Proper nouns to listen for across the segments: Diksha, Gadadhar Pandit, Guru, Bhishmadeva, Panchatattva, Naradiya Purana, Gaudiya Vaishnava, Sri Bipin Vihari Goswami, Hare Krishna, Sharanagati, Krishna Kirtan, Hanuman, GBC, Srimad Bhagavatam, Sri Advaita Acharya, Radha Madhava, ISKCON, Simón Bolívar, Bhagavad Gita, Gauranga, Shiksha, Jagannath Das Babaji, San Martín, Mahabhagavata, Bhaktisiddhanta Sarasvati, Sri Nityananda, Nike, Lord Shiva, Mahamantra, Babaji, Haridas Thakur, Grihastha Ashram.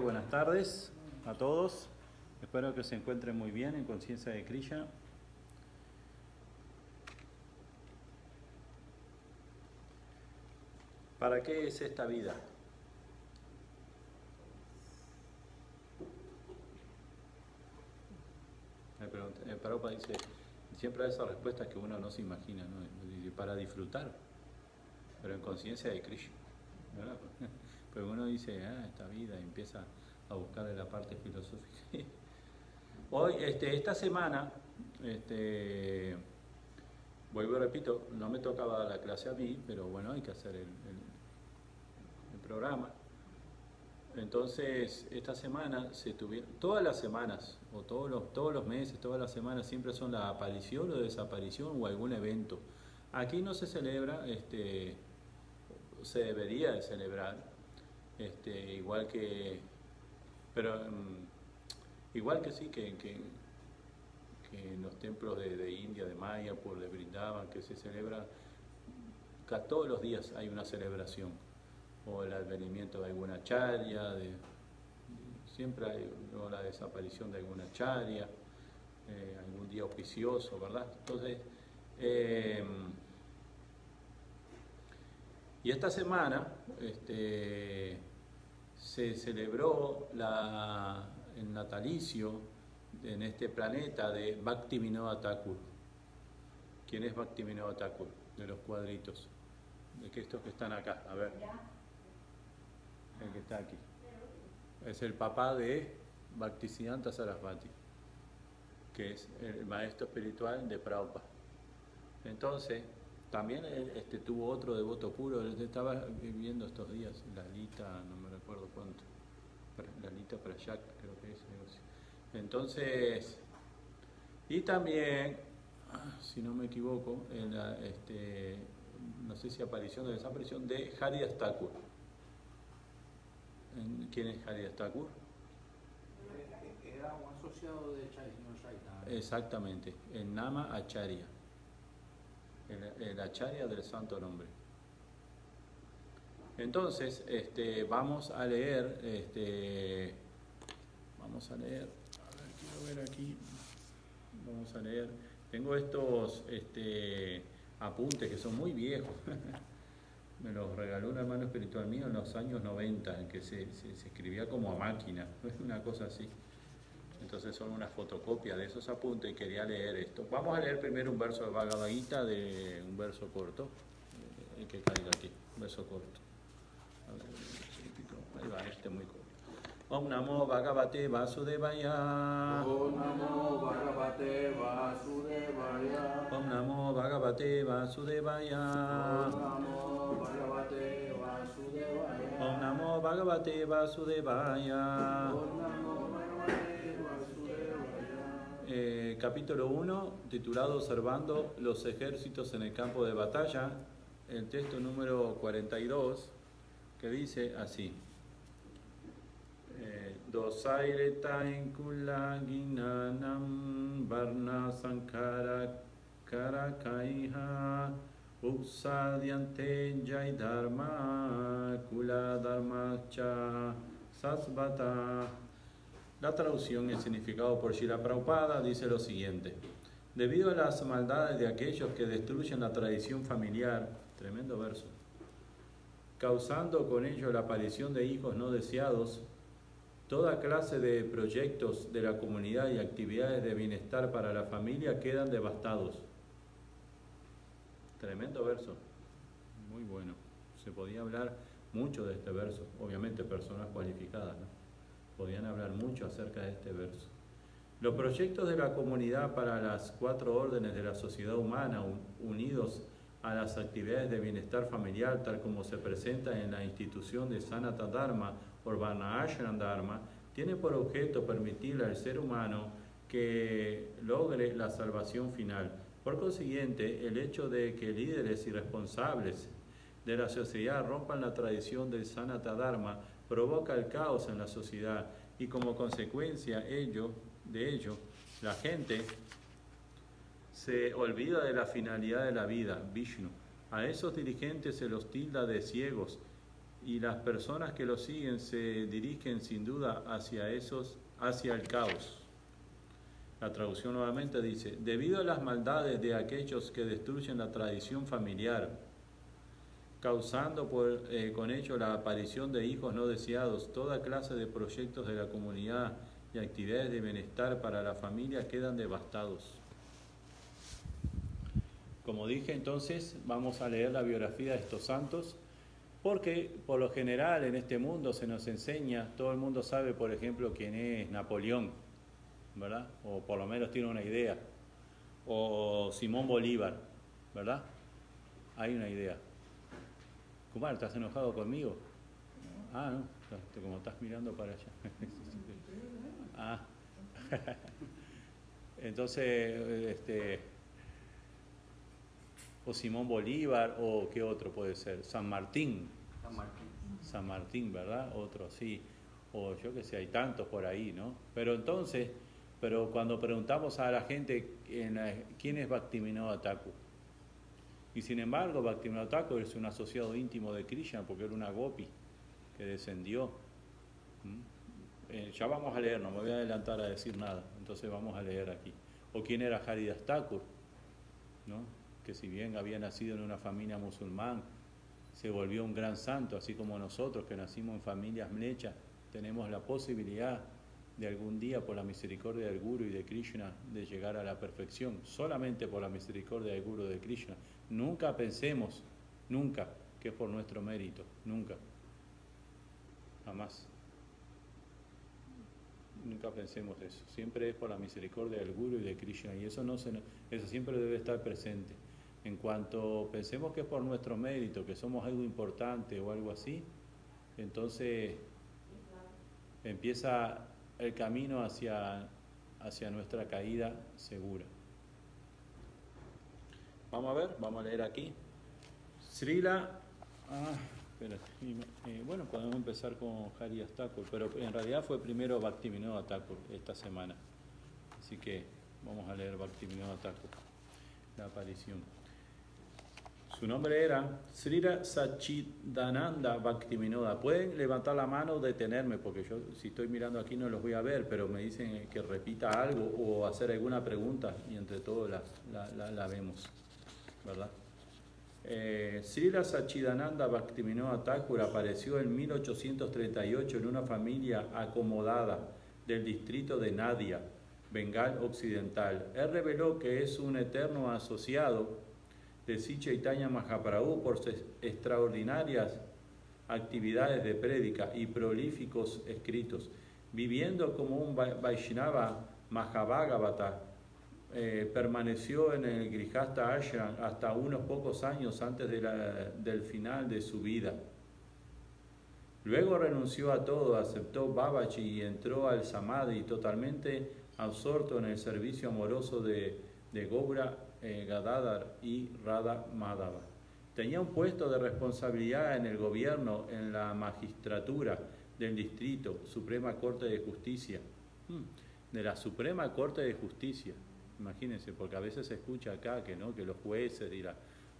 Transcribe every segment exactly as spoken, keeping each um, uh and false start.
Buenas tardes a todos, espero que se encuentren muy bien en conciencia de Krishna. ¿Para qué es esta vida? Me pregunté, el Prabhupada dice, siempre hay esas respuestas que uno no se imagina, ¿no? Dice, para disfrutar, pero en conciencia de Krishna, ¿verdad? Pero uno dice, ah, esta vida, empieza a buscarle la parte filosófica. Hoy, este, esta semana, este, vuelvo y repito, no me tocaba la clase a mí, pero bueno, hay que hacer el, el, el programa. Entonces, esta semana se tuvieron, todas las semanas, o todos los, todos los meses, todas las semanas, siempre son la aparición o desaparición o algún evento. Aquí no se celebra, este, se debería de celebrar. Este, igual que, pero um, igual que sí, que, que, que en los templos de, de India, de Mayapur, de Brindaban, que se celebra, casi todos los días hay una celebración, o el advenimiento de alguna acharya, de, siempre hay, o la desaparición de alguna acharya, eh, algún día auspicioso, ¿verdad? Entonces, eh, y esta semana, este, se celebró la, el natalicio en este planeta de Bhaktivinoda Thakur. ¿Quién es Bhaktivinoda Thakur? De los cuadritos. De que estos que están acá, a ver. El que está aquí. Es el papá de Bhaktisiddhanta Sarasvati, que es el maestro espiritual de Prabhupada. Entonces, también él, este, tuvo otro devoto puro. Él estaba viviendo estos días, Lalita, no me recuerdo cuánto, Lalita Prayak, creo que es. Entonces, y también, si no me equivoco, en la, este, no sé si aparición o desaparición de Haridas Thakur. ¿Quién es Haridas Thakur? Era un asociado de Chaitanya. Exactamente, el Nama Acharya, el, el Acharya del Santo Nombre. Entonces, este, vamos a leer, este, vamos a leer, a ver, quiero ver aquí, vamos a leer, tengo estos este, apuntes que son muy viejos. Me los regaló un hermano espiritual mío en los años noventa, en que se, se, se escribía como a máquina, no es una cosa así. Entonces son una fotocopia de esos apuntes y quería leer esto. Vamos a leer primero un verso de Bhagavad Gita, de un verso corto, el que caiga aquí, un verso corto. Ahí va, este muy corto. Om Namo Bhagavate Vasudevaya. Om Namo Bhagavate Vasudevaya. Om Namo Bhagavate Vasudevaya. Om Namo Bhagavate Vasudevaya. Om Namo Bhagavate Vasudevaya. Om Namo Bhagavate Vasudevaya. Eh, capítulo uno, titulado Observando los ejércitos en el campo de batalla, el texto número cuarenta y dos, que dice así. Dosaireta inkula ginanam varna sankara karakaiha upsadiante jai dharma kula dharma cha sasvata. La traducción y el significado por Srila Prabhupada dice lo siguiente. Debido a las maldades de aquellos que destruyen la tradición familiar, tremendo verso, causando con ello la aparición de hijos no deseados, toda clase de proyectos de la comunidad y actividades de bienestar para la familia quedan devastados. Tremendo verso. Muy bueno. Se podía hablar mucho de este verso. Obviamente personas cualificadas, ¿no? Podían hablar mucho acerca de este verso. Los proyectos de la comunidad para las cuatro órdenes de la sociedad humana unidos a las actividades de bienestar familiar tal como se presenta en la institución de Sanata Dharma por Varnashram Dharma, tiene por objeto permitirle al ser humano que logre la salvación final. Por consiguiente, el hecho de que líderes y responsables de la sociedad rompan la tradición del Sanata Dharma provoca el caos en la sociedad y como consecuencia ello, de ello la gente se olvida de la finalidad de la vida, Vishnu. A esos dirigentes se los tilda de ciegos y las personas que los siguen se dirigen sin duda hacia esos, hacia el caos. La traducción nuevamente dice, debido a las maldades de aquellos que destruyen la tradición familiar, causando por, eh, con ello la aparición de hijos no deseados, toda clase de proyectos de la comunidad y actividades de bienestar para la familia quedan devastados. Como dije, entonces vamos a leer la biografía de estos santos, porque por lo general en este mundo se nos enseña, todo el mundo sabe, por ejemplo, quién es Napoleón, ¿verdad? O por lo menos tiene una idea. O Simón Bolívar, ¿verdad? Hay una idea. Kumar, ¿estás enojado conmigo? Ah, no, como estás mirando para allá. Ah. Entonces, este... o Simón Bolívar, o qué otro puede ser, San Martín. San Martín. San Martín, ¿verdad? Otro, sí. O yo qué sé, hay tantos por ahí, ¿no? Pero entonces, pero cuando preguntamos a la gente quién es Bhaktivinoda Thakur, y sin embargo Bhaktivinoda Thakur es un asociado íntimo de Krishna, porque era una gopi que descendió. ¿Mm? Ya vamos a leer, no me voy a adelantar a decir nada, entonces vamos a leer aquí. O quién era Haridas Thakur, ¿no? Que si bien había nacido en una familia musulmán, se volvió un gran santo, así como nosotros que nacimos en familias mlechas, tenemos la posibilidad de algún día, por la misericordia del Guru y de Krishna, de llegar a la perfección, solamente por la misericordia del Guru y de Krishna. Nunca pensemos, nunca, que es por nuestro mérito, nunca, jamás. Nunca pensemos eso, siempre es por la misericordia del Guru y de Krishna, y eso, no se, eso siempre debe estar presente. En cuanto pensemos que es por nuestro mérito, que somos algo importante o algo así, entonces empieza el camino hacia, hacia nuestra caída segura. Vamos a ver, vamos a leer aquí. Srila... Ah, espérate. Eh, bueno, podemos empezar con Haridas Thakur, pero en realidad fue primero Bhaktivinoda Thakur esta semana. Así que vamos a leer Bhaktivinoda Thakur, la aparición. Su nombre era Srila Sachchidananda Bhaktivinoda. Pueden levantar la mano o detenerme, porque yo si estoy mirando aquí no los voy a ver, pero me dicen que repita algo o hacer alguna pregunta y entre todos la, la, la, la vemos, ¿verdad? Eh, Srila Sachchidananda Bhaktivinoda Thakur apareció en mil ochocientos treinta y ocho en una familia acomodada del distrito de Nadia, Bengal Occidental. Él reveló que es un eterno asociado de Sri Chaitanya Mahaprabhu por sus extraordinarias actividades de prédica y prolíficos escritos, viviendo como un Vaishnava Mahabhagavata. Eh, permaneció en el Grihastha Ashram hasta unos pocos años antes de la, del final de su vida. Luego renunció a todo, aceptó Babaji y entró al Samadhi, totalmente absorto en el servicio amoroso de, de Gaura, Eh, Gadadhar y Radha Madhava. Tenía un puesto de responsabilidad en el gobierno, en la magistratura del distrito, Suprema Corte de Justicia. Hmm. De la Suprema Corte de Justicia. Imagínense, porque a veces se escucha acá que no, que los jueces y la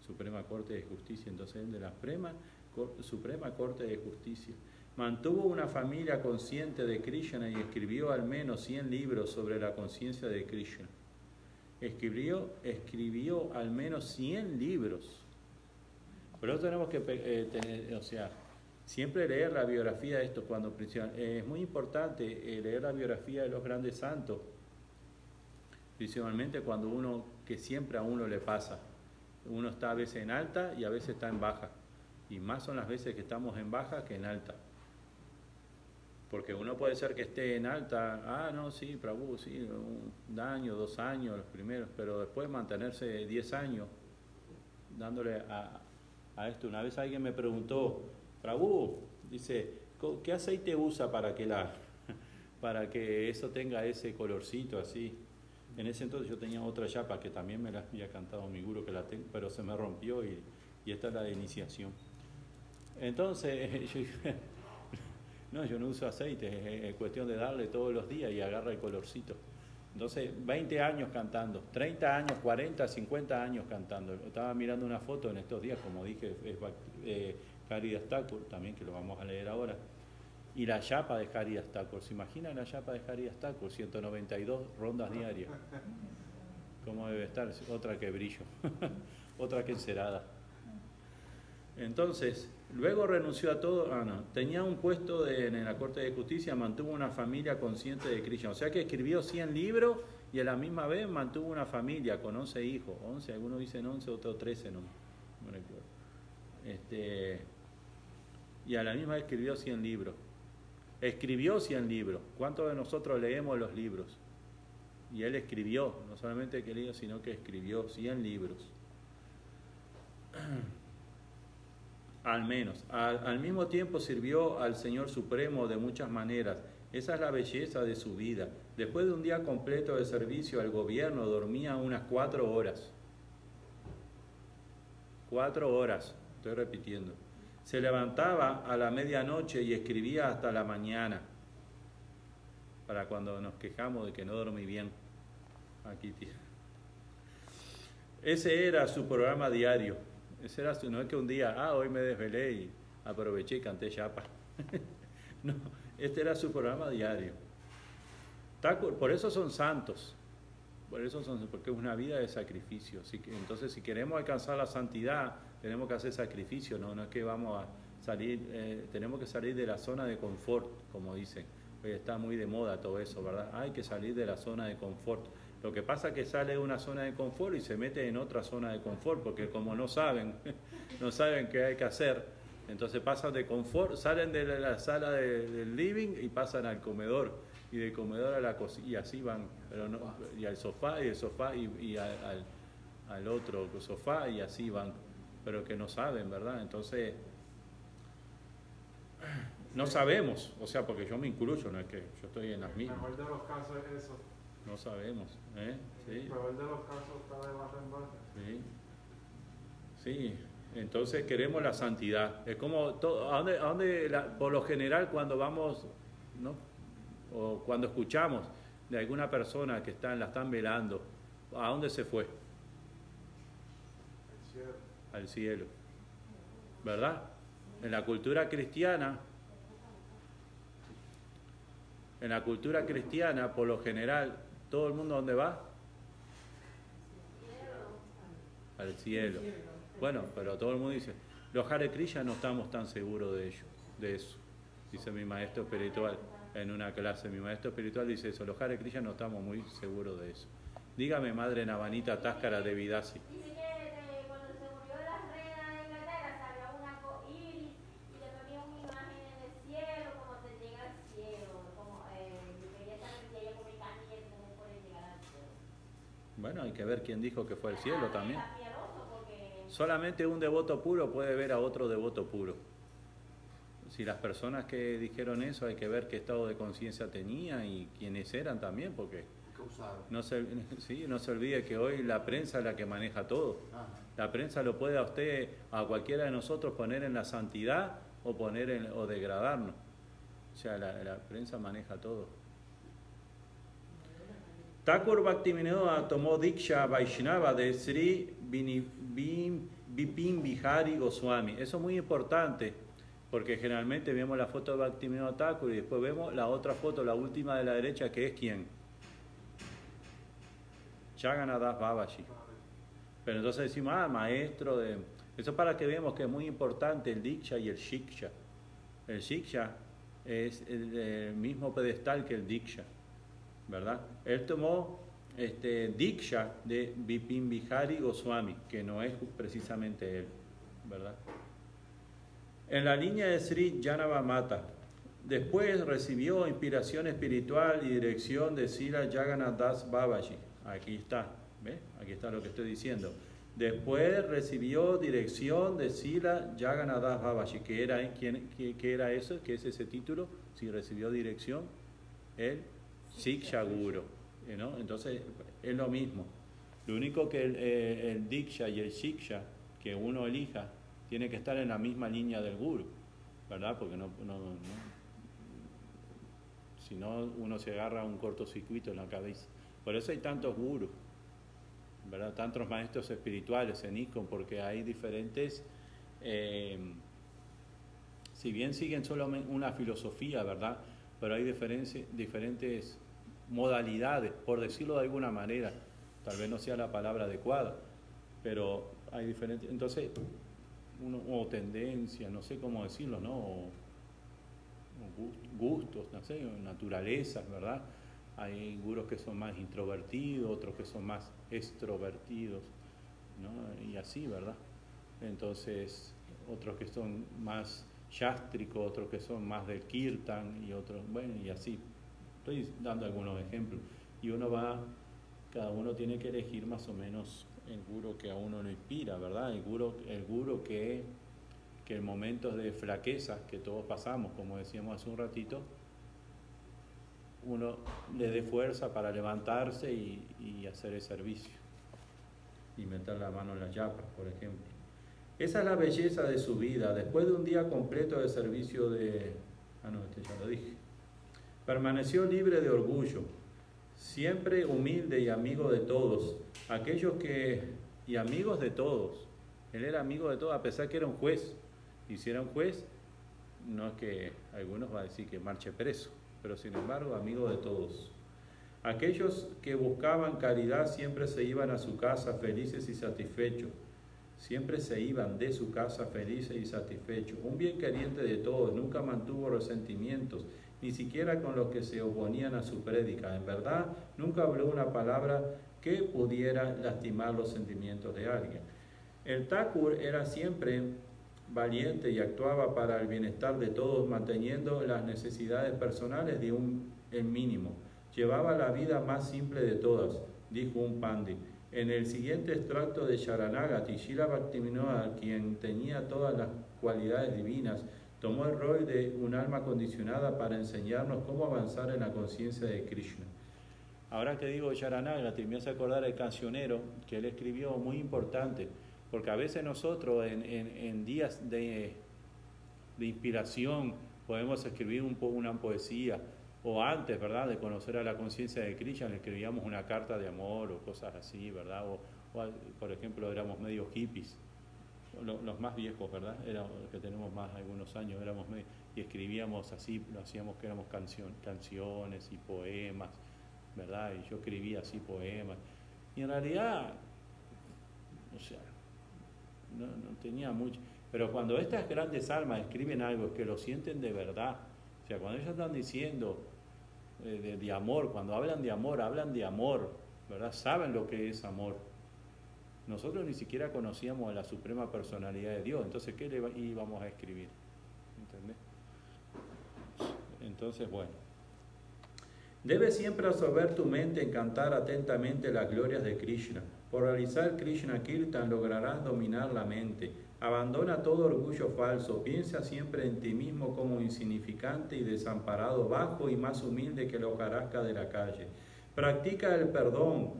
Suprema Corte de Justicia, entonces de la Suprema, Cor, Suprema Corte de Justicia. Mantuvo una familia consciente de Krishna y escribió al menos cien libros sobre la conciencia de Krishna. Escribió, escribió al menos cien libros. Por eso tenemos que eh, tener, o sea, siempre leer la biografía de estos cuando eh, es muy importante eh, leer la biografía de los grandes santos, principalmente cuando uno, que siempre a uno le pasa, uno está a veces en alta y a veces está en baja, y más son las veces que estamos en baja que en alta. Porque uno puede ser que esté en alta, ah, no, sí, Prabhu, sí, un año, dos años, los primeros, pero después mantenerse diez años dándole a, a esto. Una vez alguien me preguntó, Prabhu, dice, ¿qué aceite usa para que, la, para que eso tenga ese colorcito así? En ese entonces yo tenía otra chapa que también me la había cantado mi guru, que la tengo, pero se me rompió y, y esta es la de iniciación. Entonces, yo no, yo no uso aceite, es cuestión de darle todos los días y agarra el colorcito. Entonces, veinte años cantando, treinta años, cuarenta, cincuenta años cantando. Estaba mirando una foto en estos días, como dije, es eh, Haridas Thakur, también que lo vamos a leer ahora. Y la chapa de Haridas Thakur, ¿se imaginan la chapa de Haridas Thakur? ciento noventa y dos rondas diarias. ¿Cómo debe estar? Otra que brillo, otra que encerada. Entonces, luego renunció a todo. Ah, no. Tenía un puesto de, en la Corte de Justicia, mantuvo una familia consciente de Krishna. O sea que escribió cien libros y a la misma vez mantuvo una familia con once hijos. once, algunos dicen once, otros trece, no, no recuerdo. Este, y a la misma vez escribió cien libros. Escribió cien libros. ¿Cuántos de nosotros leemos los libros? Y él escribió, no solamente que leyó, sino que escribió cien libros. Al menos. Al, al mismo tiempo sirvió al Señor Supremo de muchas maneras. Esa es la belleza de su vida. Después de un día completo de servicio al gobierno, dormía unas cuatro horas. Cuatro horas, estoy repitiendo. Se levantaba a la medianoche y escribía hasta la mañana. Para cuando nos quejamos de que no dormí bien. Aquí, tío. Ese era su programa diario. Ese era su, no es que un día, ah, hoy me desvelé y aproveché y canté chapa. No, este era su programa diario. Thakur, por eso son santos. Por eso, porque es una vida de sacrificio. Entonces, si queremos alcanzar la santidad, tenemos que hacer sacrificio, no, no es que vamos a salir, eh, tenemos que salir de la zona de confort, como dicen. Hoy está muy de moda todo eso, ¿verdad? Hay que salir de la zona de confort. Lo que pasa es que sale de una zona de confort y se mete en otra zona de confort, porque como no saben, no saben qué hay que hacer, entonces pasan de confort, salen de la sala de, del living y pasan al comedor. Y del comedor a la cocina, y así van, pero no, y al sofá, y el sofá, y, y al, al otro sofá, y así van, pero que no saben, ¿verdad? Entonces, no sabemos, o sea, porque yo me incluyo, no es que yo estoy en las mismas. En el mejor de los casos es eso. No sabemos, ¿eh? Sí. En el mejor de los casos está de baja en baja. Sí. Sí. Entonces queremos la santidad. Es como, todo, ¿a dónde, a dónde la, por lo general cuando vamos, ¿no? O cuando escuchamos de alguna persona que están, la están velando, ¿a dónde se fue? Al cielo. Al cielo. ¿Verdad? En la cultura cristiana, en la cultura cristiana, por lo general, todo el mundo, ¿dónde va? Al cielo. Bueno, pero todo el mundo dice, los Hare Krishna no estamos tan seguros de ello, de eso, dice mi maestro espiritual. En una clase, mi maestro espiritual dice eso, los Hare Krishna no estamos muy seguros de eso. Dígame, madre Navanita Táscara de Vidasi. Dice que cuando se murió la reina de Inglaterra salió un arco iris y le ponía una imagen en el cielo, como se llega al cielo, como quería saber si ella como también cómo puede llegar al cielo. Bueno, hay que ver quién dijo que fue al cielo también. Solamente un devoto puro puede ver a otro devoto puro. Si las personas que dijeron eso, hay que ver qué estado de conciencia tenían y quiénes eran también, porque no se, sí, no se olvide que hoy la prensa es la que maneja todo. La prensa lo puede a usted, a cualquiera de nosotros, poner en la santidad o poner en, o degradarnos. O sea, la, la prensa maneja todo. Thakur Bhaktivinoda tomó Diksha Vaishnava de Sri Bipin Vihari Goswami. Eso es muy importante. Porque generalmente vemos la foto de Bhaktivinoda Thakur y después vemos la otra foto, la última de la derecha, que es ¿quién? Jagannath Das Babaji. Pero entonces decimos, ah, maestro de... Eso es para que veamos que es muy importante el Diksha y el Shiksha. El Shiksha es el, el mismo pedestal que el Diksha, ¿verdad? Él tomó este, Diksha de Bipin Vihari Goswami, que no es precisamente él, ¿verdad? En la línea de Sri Janavamata, después recibió inspiración espiritual y dirección de Srila Jagannath Das Babaji. Aquí está, ¿ve? Aquí está lo que estoy diciendo. Después recibió dirección de Srila Jagannath Das Babaji. ¿Qué era, eh? ¿Quién, qué, qué era eso? ¿Qué es ese título? Si recibió dirección, el Shiksha Guru, ¿no? Entonces, es lo mismo. Lo único que el, el, el Diksha y el Shiksha que uno elija, tiene que estar en la misma línea del Guru, ¿verdad? Porque no, no, no, si no, uno se agarra un cortocircuito en la cabeza. Por eso hay tantos Gurus, ¿verdad? Tantos maestros espirituales en ISKCON, porque hay diferentes, eh, si bien siguen solamente una filosofía, ¿verdad? Pero hay diferentes modalidades, por decirlo de alguna manera, tal vez no sea la palabra adecuada, pero hay diferentes, entonces... Uno, o tendencia, no sé cómo decirlo, ¿no? O, o gustos, no sé, naturalezas, ¿verdad? Hay gurús que son más introvertidos, otros que son más extrovertidos, ¿no? Y así, ¿verdad? Entonces, otros que son más yástricos, otros que son más del kirtan y otros, bueno, y así. Estoy dando algunos ejemplos. Y uno va, cada uno tiene que elegir más o menos el guru que a uno lo inspira, ¿verdad? El guru, el guru que, que en momentos de flaqueza que todos pasamos, como decíamos hace un ratito, uno le dé fuerza para levantarse y, y hacer el servicio. Y meter la mano en la yapa, por ejemplo. Esa es la belleza de su vida. Después de un día completo de servicio de... Ah, no, este ya lo dije. Permaneció libre de orgullo, siempre humilde y amigo de todos. Aquellos que... y amigos de todos. Él era amigo de todos, a pesar que era un juez. Y si era un juez, no es que algunos van a decir que marche preso, pero sin embargo, amigo de todos. Aquellos que buscaban caridad siempre se iban a su casa felices y satisfechos. Siempre se iban de su casa felices y satisfechos. Un bien queriente de todos, nunca mantuvo resentimientos, ni siquiera con los que se oponían a su prédica. En verdad, nunca habló una palabra que pudiera lastimar los sentimientos de alguien. El Thakur era siempre valiente y actuaba para el bienestar de todos, manteniendo las necesidades personales de un el mínimo. Llevaba la vida más simple de todas, dijo un pandit. En el siguiente extracto de Sharanagati, Srila Bhaktivinoda, quien tenía todas las cualidades divinas, tomó el rol de un alma condicionada para enseñarnos cómo avanzar en la conciencia de Krishna. Ahora que digo Sharanagati, me hace acordar el cancionero que él escribió, muy importante, porque a veces nosotros en, en, en días de, de inspiración podemos escribir un po, una poesía, o antes, ¿verdad?, de conocer a la conciencia de Krishna, le escribíamos una carta de amor o cosas así, ¿verdad? O, o por ejemplo, éramos medio hippies, los, los más viejos, ¿verdad? Era, los que tenemos más algunos años, éramos medio, y escribíamos así, lo hacíamos que éramos cancion, canciones y poemas, ¿verdad? Y yo escribía así poemas. Y en realidad, o sea, no, no tenía mucho. Pero cuando estas grandes almas escriben algo que lo sienten de verdad, o sea, cuando ellos están diciendo eh, de, de amor, cuando hablan de amor, hablan de amor, ¿verdad? Saben lo que es amor. Nosotros ni siquiera conocíamos a la Suprema Personalidad de Dios, entonces, ¿qué le íbamos a escribir? ¿Entendés? Entonces, bueno. Debes siempre absorber tu mente en cantar atentamente las glorias de Krishna. Por realizar Krishna Kirtan lograrás dominar la mente. Abandona todo orgullo falso, piensa siempre en ti mismo como insignificante y desamparado, bajo y más humilde que la hojarasca de la calle. Practica el perdón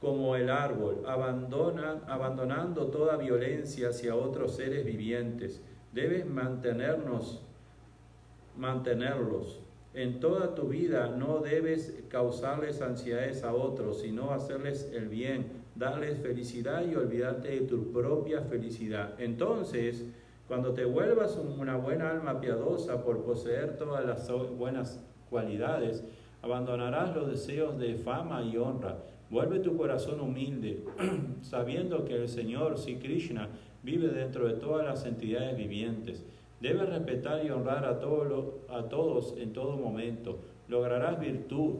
como el árbol, abandona, abandonando toda violencia hacia otros seres vivientes. Debes mantenernos, mantenerlos. En toda tu vida no debes causarles ansiedades a otros, sino hacerles el bien, darles felicidad y olvidarte de tu propia felicidad. Entonces, cuando te vuelvas una buena alma piadosa por poseer todas las buenas cualidades, abandonarás los deseos de fama y honra. Vuelve tu corazón humilde, sabiendo que el Señor, Sri Krishna, vive dentro de todas las entidades vivientes. Debes respetar y honrar a, todo, a todos en todo momento. Lograrás virtud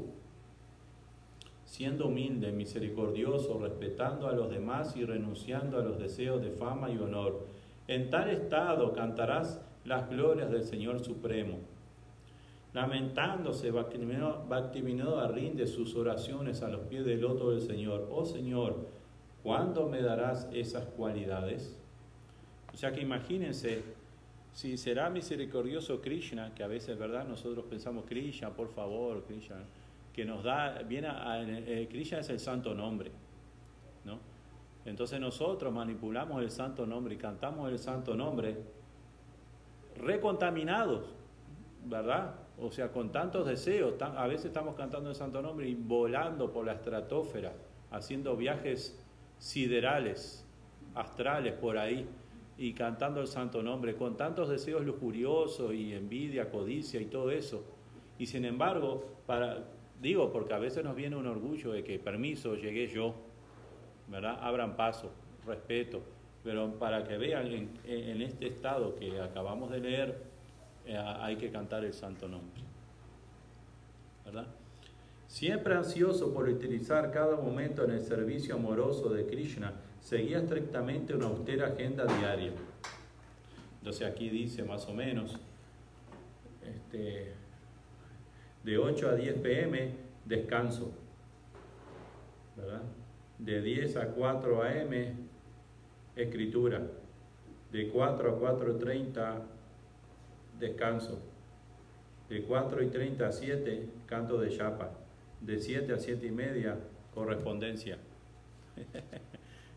siendo humilde, misericordioso, respetando a los demás y renunciando a los deseos de fama y honor. En tal estado cantarás las glorias del Señor Supremo. Lamentándose, Bhaktivinoda rinde sus oraciones a los pies del loto del Señor. Oh Señor, ¿cuándo me darás esas cualidades? O sea que imagínense, si será misericordioso Krishna, que a veces, ¿verdad?, nosotros pensamos, Krishna, por favor, Krishna, que nos da, viene a, a, eh, Krishna es el santo nombre, ¿no? Entonces nosotros manipulamos el santo nombre y cantamos el santo nombre recontaminados, ¿verdad? O sea, con tantos deseos, tan, a veces estamos cantando el santo nombre y volando por la estratosfera, haciendo viajes siderales, astrales por ahí, y cantando el santo nombre, con tantos deseos lujuriosos y envidia, codicia y todo eso. Y sin embargo, para... Digo, porque a veces nos viene un orgullo de que, permiso, llegué yo, ¿verdad? Abran paso, respeto. Pero para que vean, en, en este estado que acabamos de leer, eh, hay que cantar el santo nombre, ¿verdad? Siempre ansioso por utilizar cada momento en el servicio amoroso de Krishna, seguía estrictamente una austera agenda diaria. Entonces aquí dice más o menos... este, de ocho a diez p m descanso, ¿verdad? De diez a cuatro a m escritura, de cuatro a cuatro y media descanso, de cuatro y treinta a siete canto de chapa, de siete a siete y media correspondencia.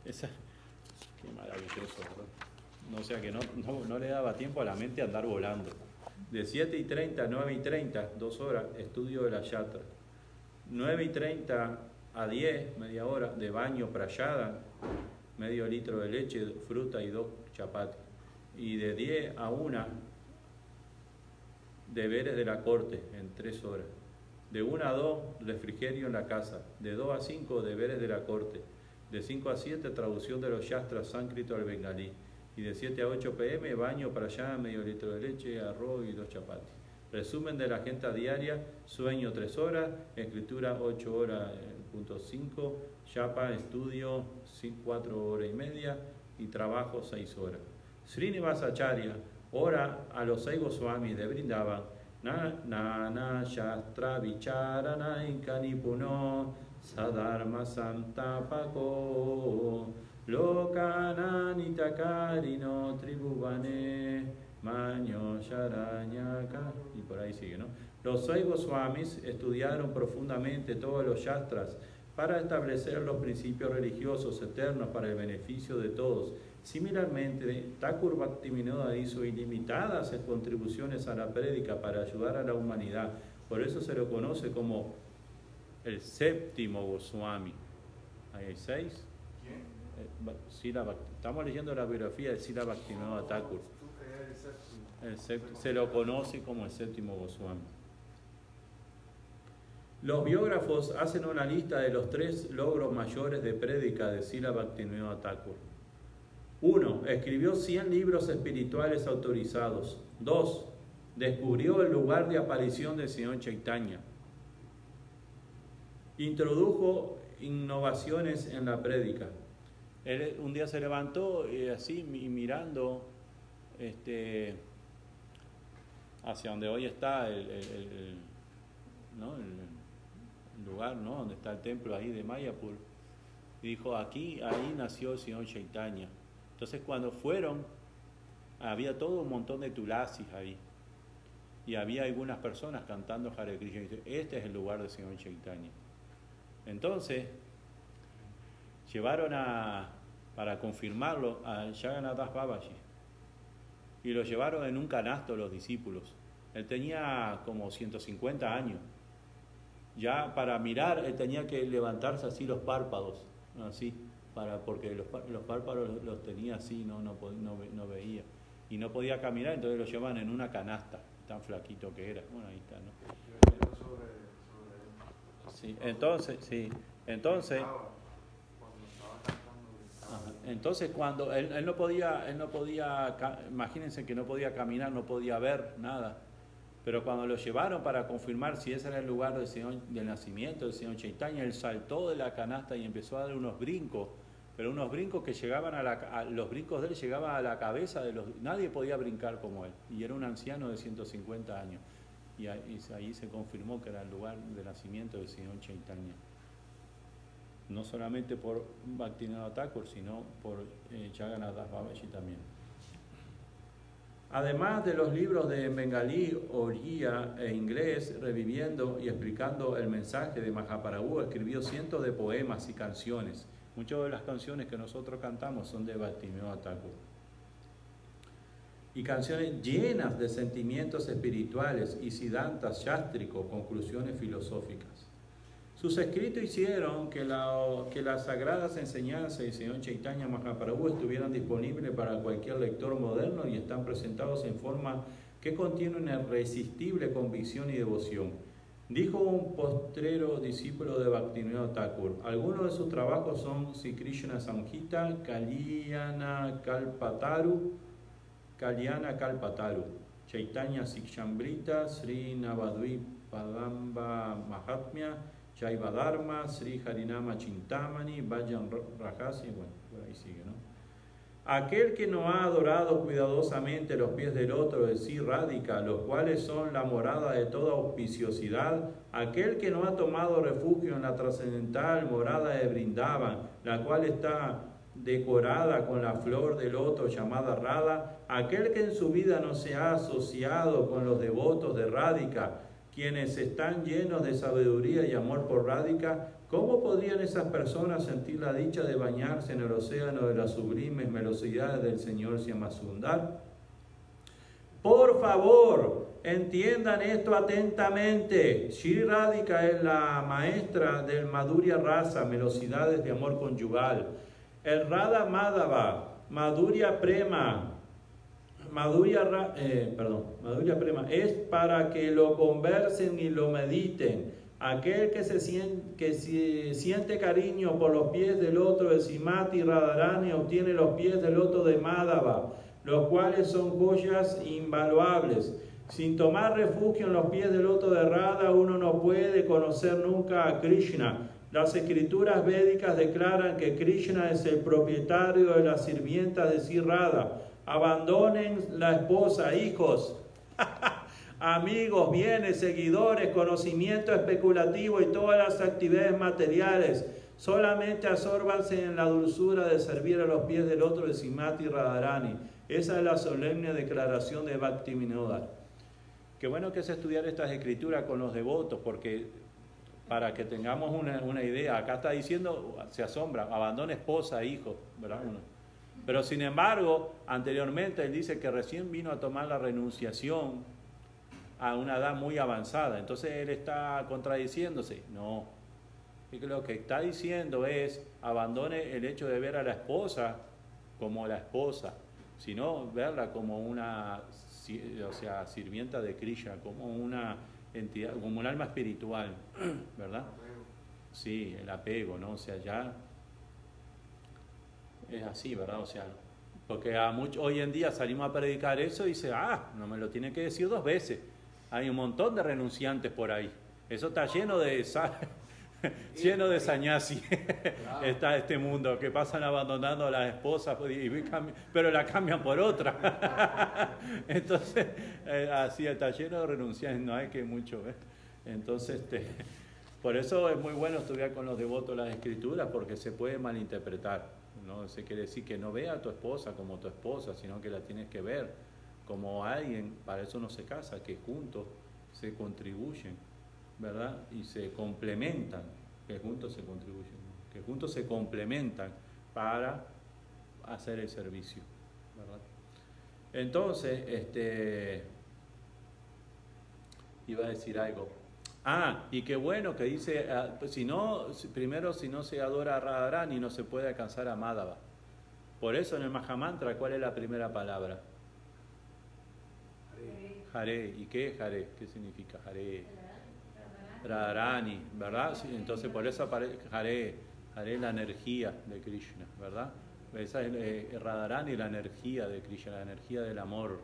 Esa, qué maravilloso, ¿verdad? No, o sea que no, no, no le daba tiempo a la mente a andar volando. De siete y treinta a nueve y treinta, dos horas, estudio de la yatra. nueve y treinta a diez, media hora, de baño prayada, medio litro de leche, fruta y dos chapatis. Y de diez a una, deberes de la corte en tres horas. de uno a dos refrigerio en la casa, de dos a cinco deberes de la corte, de cinco a siete traducción de los shastras sánscrito al bengalí, y de siete a ocho p m baño para allá, medio litro de leche, arroz y dos chapatis. Resumen de la agenda diaria, sueño tres horas, escritura ocho horas punto cinco, chapa, estudio cuatro horas y media y trabajo seis horas. Srinivas Acharya ora a los seis Goswamis de Brindaban, na na na shastra vicharana inkanipuno sadharma samtapako lokananitakarino tribhuvane maño sharanyaka, y por ahí sigue, ¿no? Los seis Goswamis estudiaron profundamente todos los shastras para establecer los principios religiosos eternos para el beneficio de todos. Similarmente, Thakur Bhaktivinoda hizo ilimitadas contribuciones a la prédica para ayudar a la humanidad. Por eso se lo conoce como el séptimo Goswami. Ahí hay seis. ¿Quién? Estamos leyendo la biografía de Srila Bhaktivinoda Thakur. El séptimo. Se lo conoce como el séptimo Goswami. Los biógrafos hacen una lista de los tres logros mayores de prédica de Srila Bhaktivinoda Thakur. uno. Escribió cien libros espirituales autorizados. dos. Descubrió el lugar de aparición del Señor Chaitanya. Introdujo innovaciones en la prédica. Él un día se levantó eh, así mirando este, hacia donde hoy está el, el, el, ¿no? el lugar, ¿no? donde está el templo ahí de Mayapur. Y dijo, aquí, ahí nació el Señor Chaitanya. Entonces cuando fueron, había todo un montón de tulasis ahí. Y había algunas personas cantando Hare Krishna. Y dice, este es el lugar del Señor Chaitanya. Entonces, llevaron a, para confirmarlo, a Jagannath Das Babaji. Y lo llevaron en un canasto los discípulos. Él tenía como ciento cincuenta años. Ya para mirar, él tenía que levantarse así los párpados, así. Para, porque los, los párpados los, los tenía así, no, no, no, no veía. Y no podía caminar, entonces lo llevaban en una canasta, tan flaquito que era. Bueno, ahí está, ¿no? Sí, entonces, sí. Entonces, ajá, entonces cuando él, él no podía, él no podía, imagínense que no podía caminar, no podía ver nada. Pero cuando lo llevaron para confirmar si ese era el lugar del, señor, del nacimiento del Señor Chaitanya, él saltó de la canasta y empezó a dar unos brincos, pero unos brincos que llegaban a la... A, los brincos de él llegaban a la cabeza de los... Nadie podía brincar como él, y era un anciano de ciento cincuenta años. Y ahí, y ahí se confirmó que era el lugar del nacimiento del Señor Chaitanya. No solamente por Bhaktivinoda Thakur, sino por eh, Jagannath Das Babaji también. Además de los libros de bengalí, oriya e inglés, reviviendo y explicando el mensaje de Mahaprabhu, escribió cientos de poemas y canciones. Muchas de las canciones que nosotros cantamos son de Bhaktivinoda Thakur. Y canciones llenas de sentimientos espirituales y siddhantas yástricos, conclusiones filosóficas. Sus escritos hicieron que, la, que las sagradas enseñanzas del Señor Chaitanya Mahaprabhu estuvieran disponibles para cualquier lector moderno y están presentados en forma que contiene una irresistible convicción y devoción. Dijo un postrero discípulo de Bhaktivinoda Thakur, algunos de sus trabajos son Sri Krishna Samhita, Kalyana Kalpataru, Kalyana Kalpataru, Chaitanya Shikshamrita, Sri Navadvip Padamba Mahatmya, Jaiva Dharma, Sri Harinama Chintamani, Vayan Rajasi, bueno, por ahí sigue, ¿no? Aquel que no ha adorado cuidadosamente los pies del otro, es decir, Radhika, los cuales son la morada de toda auspiciosidad, aquel que no ha tomado refugio en la trascendental morada de Brindaban, la cual está decorada con la flor del loto llamada Radha, aquel que en su vida no se ha asociado con los devotos de Radhika, quienes están llenos de sabiduría y amor por Radhika, ¿cómo podrían esas personas sentir la dicha de bañarse en el océano de las sublimes velocidades del Señor Syamasundar? Por favor, entiendan esto atentamente. Shri Radhika es la maestra del Madhurya Rasa, velocidades de amor conyugal. El Radha Madhava, Madhurya Prema, Madhurya, eh, perdón, Madhurya Prema, es para que lo conversen y lo mediten. Aquel que, se siente, que se siente cariño por los pies del otro de Srimati Radharani obtiene los pies del otro de Madhava, los cuales son joyas invaluables. Sin tomar refugio en los pies del otro de Radha, uno no puede conocer nunca a Krishna. Las escrituras védicas declaran que Krishna es el propietario de las sirvientas de Sri Radha. Abandonen la esposa, hijos, amigos, bienes, seguidores, conocimiento especulativo y todas las actividades materiales. Solamente absórbanse en la dulzura de servir a los pies del otro de Srimati Radharani. Esa es la solemne declaración de Bhaktivinoda. Qué bueno que es estudiar estas escrituras con los devotos, porque para que tengamos una, una idea, acá está diciendo, se asombra, abandona esposa, hijo, ¿verdad? Pero sin embargo, anteriormente él dice que recién vino a tomar la renunciación a una edad muy avanzada. Entonces él está contradiciéndose. No, lo que está diciendo es, abandone el hecho de ver a la esposa como la esposa, sino verla como una, o sea, sirvienta de Krishna, como una entidad, como un alma espiritual, ¿verdad? Sí, el apego, ¿no? O sea, ya es así, ¿verdad? O sea, porque a muchos, hoy en día salimos a predicar eso y dice, ah, no me lo tiene que decir dos veces. Hay un montón de renunciantes por ahí. Eso está lleno de sal, lleno de sañasi. Está este mundo que pasan abandonando a las esposas, pero la cambian por otra. Entonces, así está lleno de renunciantes, no hay que mucho ver. Entonces, este, por eso es muy bueno estudiar con los devotos las escrituras, porque se puede malinterpretar. No se quiere decir que no vea a tu esposa como tu esposa, sino que la tienes que ver como alguien, para eso no se casa, que juntos se contribuyen, ¿verdad? Y se complementan, que juntos se contribuyen, ¿no? Que juntos se complementan para hacer el servicio, ¿verdad? Entonces, este, iba a decir algo. Ah, y qué bueno que dice, uh, si no, primero si no se adora a Radharani no se puede alcanzar a Madhava. Por eso en el Mahamantra, ¿cuál es la primera palabra? Hare. Hare. ¿Y qué es Hare? ¿Qué significa Hare? Radharani, ¿verdad? Sí, entonces por eso aparece Hare. Hare es la energía de Krishna, ¿verdad? Esa es eh, Radharani, la energía de Krishna, la energía del amor,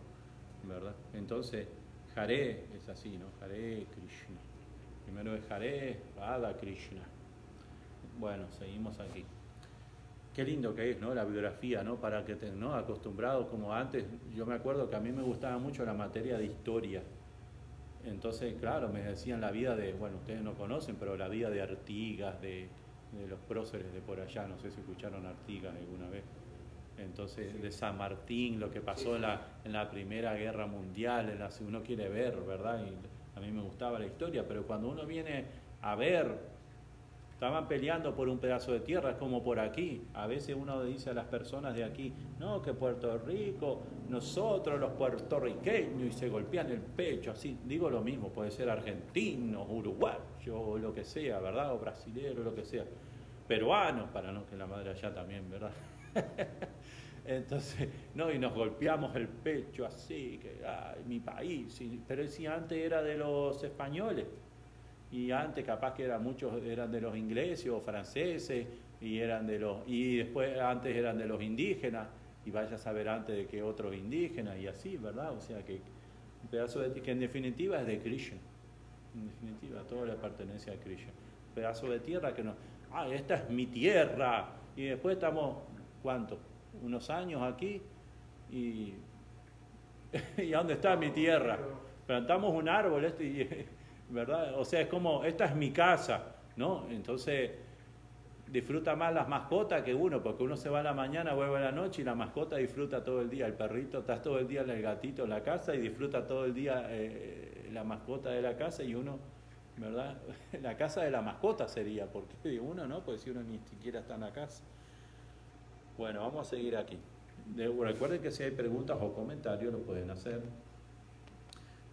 ¿verdad? Entonces Hare es así, ¿no? Hare Krishna. Primero es Hare, Radha, Krishna. Bueno, seguimos aquí. Qué lindo que es, ¿no? La biografía, ¿no? Para que te, ¿no? Acostumbrado como antes. Yo me acuerdo que a mí me gustaba mucho la materia de historia. Entonces, claro, me decían la vida de, bueno, ustedes no conocen, pero la vida de Artigas, de, de los próceres de por allá. No sé si escucharon Artigas alguna vez. Entonces, sí. De San Martín, lo que pasó sí, sí. En, la, en la Primera Guerra Mundial, en la, si uno quiere ver, ¿verdad? Y, a mí me gustaba la historia, pero cuando uno viene a ver, estaban peleando por un pedazo de tierra, es como por aquí. A veces uno dice a las personas de aquí, no, que Puerto Rico, nosotros los puertorriqueños, y se golpean el pecho, así. Digo lo mismo, puede ser argentino, uruguayo, lo que sea, ¿verdad? O brasilero, lo que sea. Peruanos, para no que la madre allá también, ¿verdad? Entonces, no, y nos golpeamos el pecho así, que ay, mi país, y, pero si antes era de los españoles, y antes capaz que eran muchos, eran de los ingleses o franceses, y eran de los, y después antes eran de los indígenas, y vaya a saber antes de que otros indígenas, y así, ¿verdad? O sea que un pedazo de que en definitiva es de Krishna, en definitiva todo le pertenece a Krishna, un pedazo de tierra que no, ah, esta es mi tierra, y después estamos, ¿cuánto? Unos años aquí y, y ¿a dónde está mi tierra? Plantamos un árbol, este, y, ¿verdad? O sea, es como, esta es mi casa, ¿no? Entonces, disfruta más las mascotas que uno, porque uno se va a la mañana, vuelve a la noche y la mascota disfruta todo el día. El perrito está todo el día, el gatito en la casa y disfruta todo el día eh, la mascota de la casa y uno, ¿verdad? La casa de la mascota sería, porque uno no, porque si uno ni siquiera está en la casa. Bueno, vamos a seguir aquí. De, recuerden que si hay preguntas o comentarios lo pueden hacer.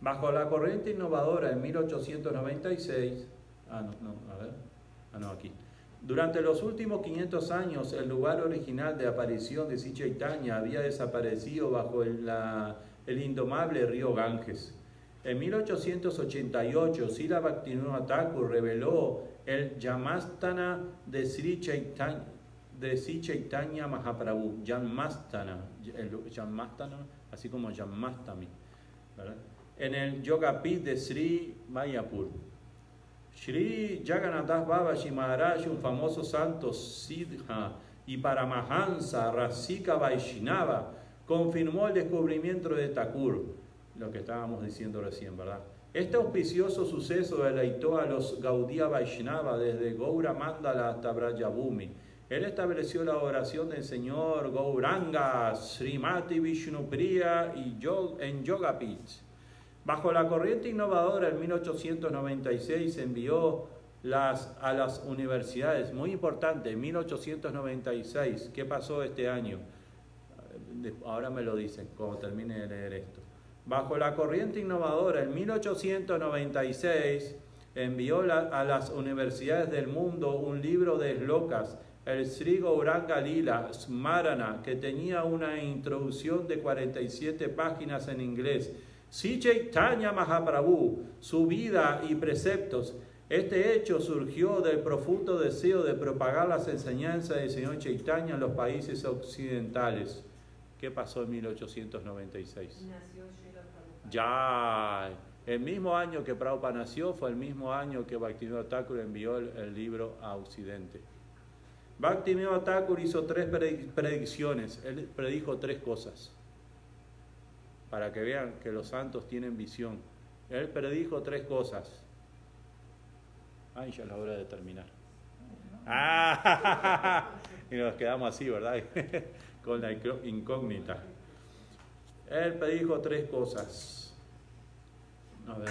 Bajo la corriente innovadora en mil ochocientos noventa y seis... Ah, no, no, a ver. Ah, no, aquí. Durante los últimos quinientos años, el lugar original de aparición de Sri Chaitanya había desaparecido bajo el, la, el indomable río Ganges. En mil ochocientos ochenta y ocho, Srila Bhaktivinoda Thakur reveló el Yamastana de Sri Chaitanya, de Sri Chaitanya Mahaprabhu, Yamastana, el Yamastana, así como Yamastami, ¿verdad? En el Yogapit de Sri Mayapur. Sri Jagannath Das Babaji Maharaj, un famoso santo Siddha y Paramahansa Rasika Vaishnava, confirmó el descubrimiento de Thakur, lo que estábamos diciendo recién, ¿verdad? Este auspicioso suceso deleitó a los Gaudiya Vaishnava desde Gaura Mandala hasta Brajabhumi. Él estableció la oración del Señor Gauranga, Srimati Vishnupriya y Yog en Yogapit. Bajo la corriente innovadora, en mil ochocientos noventa y seis envió las, a las universidades, muy importante, en mil ochocientos noventa y seis, ¿qué pasó este año? Ahora me lo dicen, cuando termine de leer esto. Bajo la corriente innovadora, en mil ochocientos noventa y seis envió la, a las universidades del mundo un libro de eslocas, el Sri Gauranga Lila Smarana, que tenía una introducción de cuarenta y siete páginas en inglés. Sri Chaitanya Mahaprabhu, su vida y preceptos. Este hecho surgió del profundo deseo de propagar las enseñanzas del señor Chaitanya en los países occidentales. ¿Qué pasó en mil ochocientos noventa y seis? Nació Prabhupada. Ya, el mismo año que Prabhupada nació fue el mismo año que Bhaktivinoda Thakur envió el, el libro a Occidente. Bhaktivinoda Thakur hizo tres predicciones, él predijo tres cosas. Para que vean que los santos tienen visión. Él predijo tres cosas. Ay, ya es la hora de terminar. Ah, y nos quedamos así, ¿verdad? Con la incógnita. Él predijo tres cosas. A ver.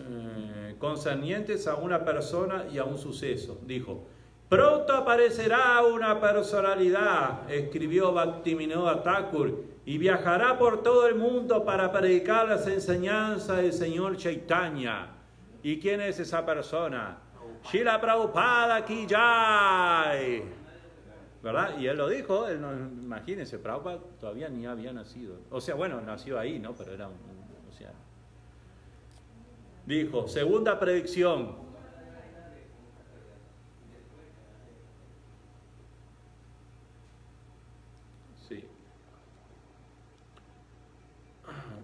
Eh, concernientes a una persona y a un suceso. Dijo: pronto aparecerá una personalidad, escribió Bhaktivinoda Thakur, y viajará por todo el mundo para predicar las enseñanzas del señor Chaitanya. ¿Y quién es esa persona? Srila Prabhupada Ki Jai. ¿Verdad? Y él lo dijo, él no, imagínense, Prabhupada todavía ni había nacido. O sea, bueno, nació ahí, ¿no? Pero era un... un o sea. Dijo, segunda predicción.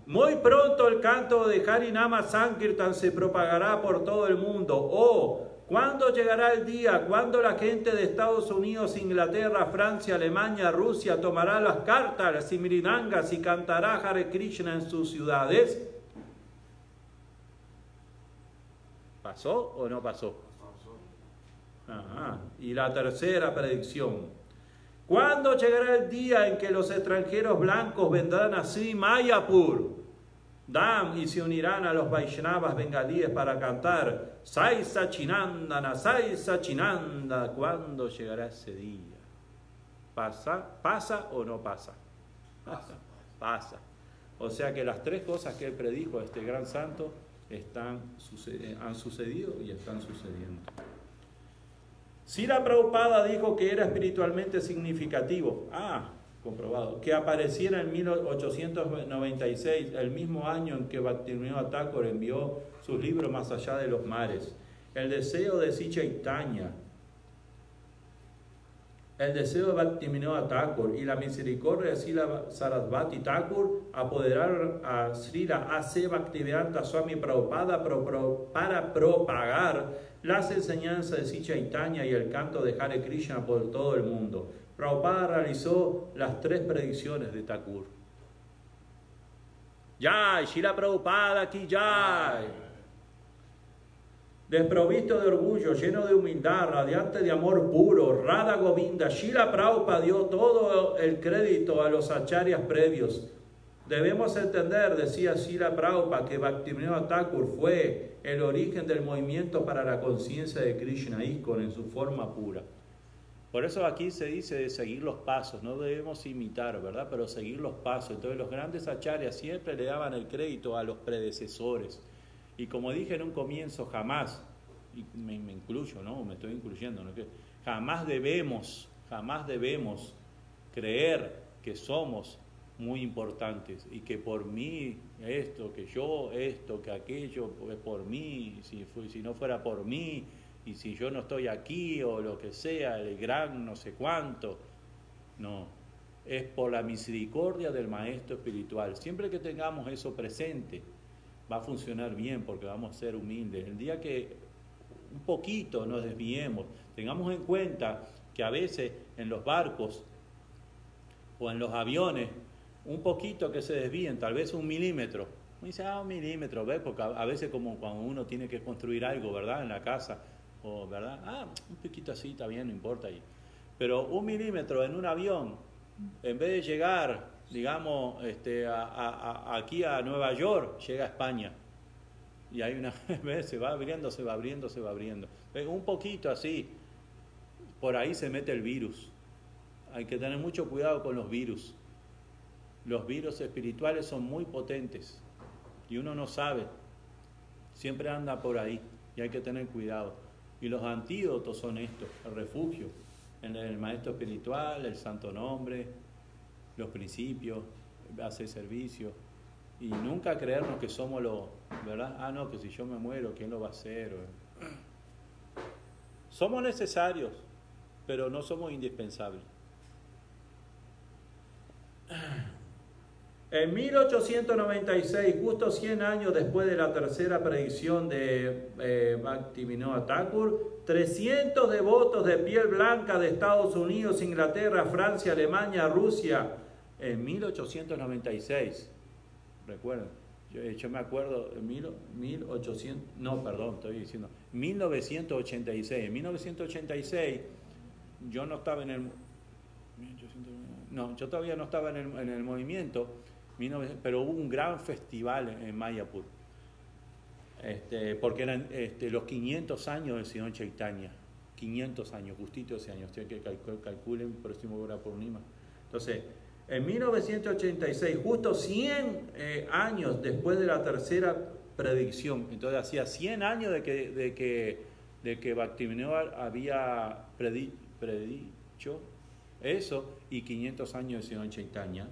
Muy pronto el canto de Harinama Sankirtan se propagará por todo el mundo. Oh, ¿cuándo llegará el día cuando la gente de Estados Unidos, Inglaterra, Francia, Alemania, Rusia tomará las cártaras y mirindangas y cantará Hare Krishna en sus ciudades? ¿Pasó o no pasó? Ajá. Y la tercera predicción. ¿Cuándo llegará el día en que los extranjeros blancos vendrán a Sri Mayapur, Dam, y se unirán a los Vaishnavas bengalíes para cantar Sai Sachchidananda, Sai Sachchidananda? ¿Cuándo llegará ese día? ¿Pasa, pasa o no pasa? Pasa. Pasa. O sea que las tres cosas que él predijo a este gran santo están, han sucedido y están sucediendo. Srila Prabhupada dijo que era espiritualmente significativo, ah, comprobado, que apareciera en mil ochocientos noventa y seis, el mismo año en que Bhaktivinoda Thakur envió sus libros más allá de los mares. El deseo de Sri Chaitanya, el deseo de Bhaktivinoda Thakur y la misericordia de Srila Sarasvati Thakur apoderaron a Srila A C Bhaktivedanta Swami Prabhupada pro, pro, para propagar las enseñanzas de Sri Chaitanya y el canto de Hare Krishna por todo el mundo. Prabhupada realizó las tres predicciones de Thakur. Jai, Srila Prabhupada Ki Jai. Desprovisto de orgullo, lleno de humildad, radiante de amor puro, Radha Govinda, Srila Prabhupada dio todo el crédito a los acharyas previos. Debemos entender, decía Srila Prabhupada, que Bhaktivinoda Thakur fue el origen del movimiento para la conciencia de Krishna ISKCON en su forma pura. Por eso aquí se dice de seguir los pasos, no debemos imitar, ¿verdad? Pero seguir los pasos. Entonces los grandes acharyas siempre le daban el crédito a los predecesores. Y como dije en un comienzo, jamás, y me, me incluyo, ¿no? Me estoy incluyendo, ¿no? Que jamás debemos, jamás debemos creer que somos muy importantes, y que por mí esto, que yo esto, que aquello, por mí, si, fue, si no fuera por mí, y si yo no estoy aquí o lo que sea, el gran no sé cuánto. No, es por la misericordia del maestro espiritual. Siempre que tengamos eso presente, va a funcionar bien, porque vamos a ser humildes. El día que un poquito nos desviemos, tengamos en cuenta que a veces en los barcos o en los aviones, un poquito que se desvíen, tal vez un milímetro. Me dice, ah, un milímetro, ¿ves? Porque a veces como cuando uno tiene que construir algo, ¿verdad? En la casa, o, ¿verdad? Ah, un poquito así, está bien, no importa ahí. Pero un milímetro en un avión, en vez de llegar, digamos, este, a, a, a, aquí a Nueva York, llega a España. Y hay una vez, se va abriendo, se va abriendo, se va abriendo. Un poquito así, por ahí se mete el virus. Hay que tener mucho cuidado con los virus. Los virus espirituales son muy potentes y uno no sabe. Siempre anda por ahí y hay que tener cuidado. Y los antídotos son estos, el refugio, en el maestro espiritual, el santo nombre, los principios, hacer servicio. Y nunca creernos que somos los, ¿verdad? Ah, no, que si yo me muero, ¿quién lo va a hacer? Somos necesarios, pero no somos indispensables. En mil ochocientos noventa y seis, justo cien años después de la tercera predicción de eh, Bhaktivinoda Thakur, trescientos devotos de piel blanca de Estados Unidos, Inglaterra, Francia, Alemania, Rusia, en mil ochocientos noventa y seis... Recuerden, yo, yo me acuerdo en mil, mil ochocientos, no, perdón, estoy diciendo, mil novecientos ochenta y seis. En mil novecientos ochenta y seis yo no estaba en el, no, yo todavía no estaba en el, en el movimiento, pero hubo un gran festival en, en Mayapur, este, porque eran este, los quinientos años del Señor Chaitanya, quinientos años, justito ese año, ustedes que calculen, calculen próximo hora por Nima. Entonces, en mil novecientos ochenta y seis, justo cien años después de la tercera predicción, entonces hacía cien años de que, de que, de que Bhaktivinoda había predi, predicho eso, y quinientos años de Señor Chaitanya.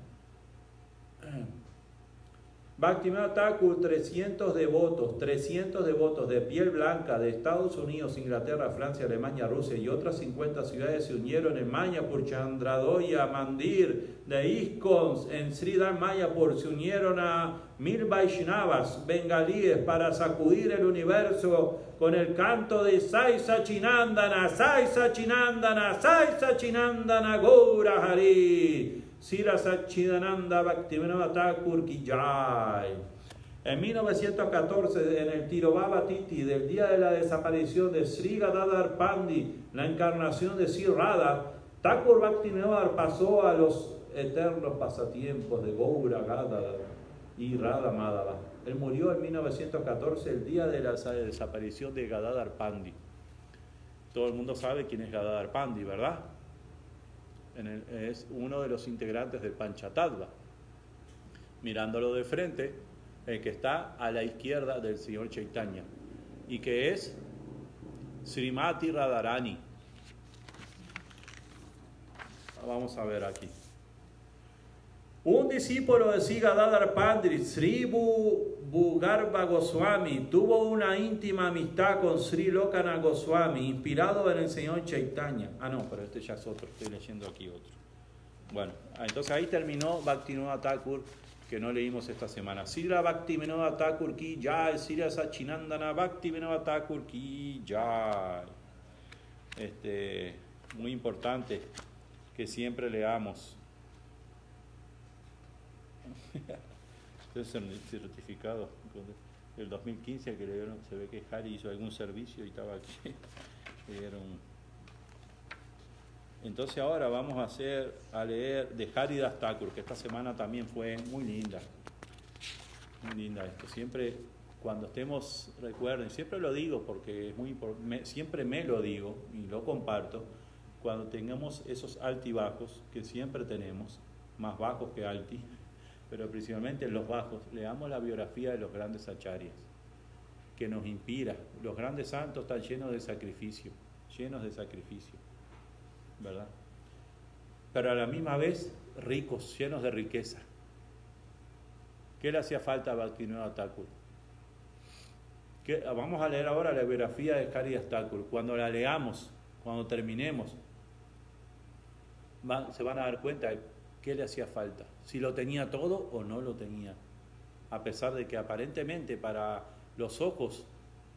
Bhaktivinoda Thakur, trescientos devotos, trescientos devotos de piel blanca de Estados Unidos, Inglaterra, Francia, Alemania, Rusia y otras cincuenta ciudades se unieron en Mayapur, Chandradoya, Mandir, de ISKCON, en Sridhar Mayapur, se unieron a mil Vaishnavas, bengalíes, para sacudir el universo con el canto de Sai Sachchidananda, Sai Sachchidananda, Sai Sachchidananda, Gaura Hari. Sri Sachchidananda Bhaktivinoda Thakur Ki Jai. En mil novecientos catorce, en el Tirobaba Titi, del día de la desaparición de Sri Gadadhar Pandit, la encarnación de Sri Radha, Thakur Bhaktivinoda pasó a los eternos pasatiempos de Gaura Gadadhar y Radha Madhava. Él murió en mil novecientos catorce, el día de la desaparición de Gadadhar Pandit. Todo el mundo sabe quién es Gadadhar Pandit, ¿verdad? En el, es uno de los integrantes del Panchatattva. Mirándolo de frente, el que está a la izquierda del Señor Chaitanya, y que es Srimati Radharani. Vamos a ver aquí. Un discípulo de Sri Gadadhar Pandit, Sri Bipin Goswami, tuvo una íntima amistad con Sri Lokanath Goswami, inspirado en el Señor Chaitanya. Ah, no, pero este ya es otro, estoy leyendo aquí otro. Bueno, entonces ahí terminó Bhaktivinoda Thakur, que no leímos esta semana. Srila Bhaktivinoda Thakur Ki Jai, Srila Sachchidananda Bhaktivinoda Thakur Ki Jai. Este, muy importante que siempre leamos. Este es el certificado del dos mil quince que le dieron. Se ve que Hari hizo algún servicio y estaba aquí. Le dieron. Entonces ahora vamos a hacer a leer de Haridas Thakur, que esta semana también fue muy linda, muy linda. Esto siempre cuando estemos, recuerden, siempre lo digo porque es muy importante, siempre me lo digo y lo comparto. Cuando tengamos esos altibajos que siempre tenemos, más bajos que alti, pero principalmente en los bajos, leamos la biografía de los grandes acharyas, que nos inspira. Los grandes santos están llenos de sacrificio, llenos de sacrificio, ¿verdad? Pero a la misma vez ricos, llenos de riqueza, ¿Qué le hacía falta a Bhaktivinoda Thakur? ¿Qué? Vamos a leer ahora la biografía de Haridas Thakur. Cuando la leamos, cuando terminemos, van, se van a dar cuenta de qué le hacía falta. Si lo tenía todo o no lo tenía. A pesar de que aparentemente para los ojos,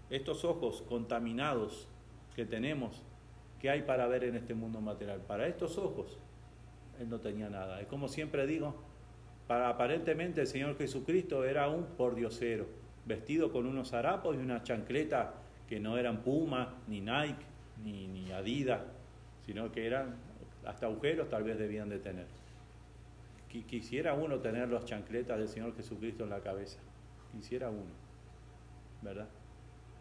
estos ojos contaminados que tenemos, ¿qué hay para ver en este mundo material? Para estos ojos, él no tenía nada. Es como siempre digo, para aparentemente el Señor Jesucristo era un pordiosero, vestido con unos harapos y una chancleta que no eran Puma, ni Nike, ni, ni Adidas, sino que eran hasta agujeros tal vez debían de tener. Quisiera uno tener las chancletas del Señor Jesucristo en la cabeza. Quisiera uno, ¿verdad?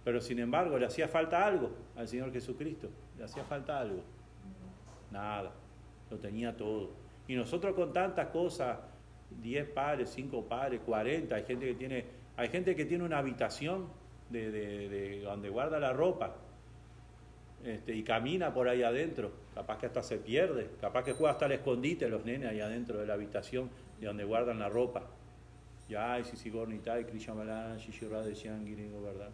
Pero sin embargo, le hacía falta algo al Señor Jesucristo. Le hacía falta algo. Nada. Lo tenía todo. Y nosotros con tantas cosas, diez pares, cinco pares, cuarenta, hay gente que tiene, hay gente que tiene una habitación de, de, de donde guarda la ropa este, y camina por ahí adentro, capaz que hasta se pierde, capaz que juega hasta el escondite los nenes ahí adentro de la habitación de donde guardan la ropa. Ya, si si gornitai, Krishamalán, Shishirra de Shangiringo, ¿verdad?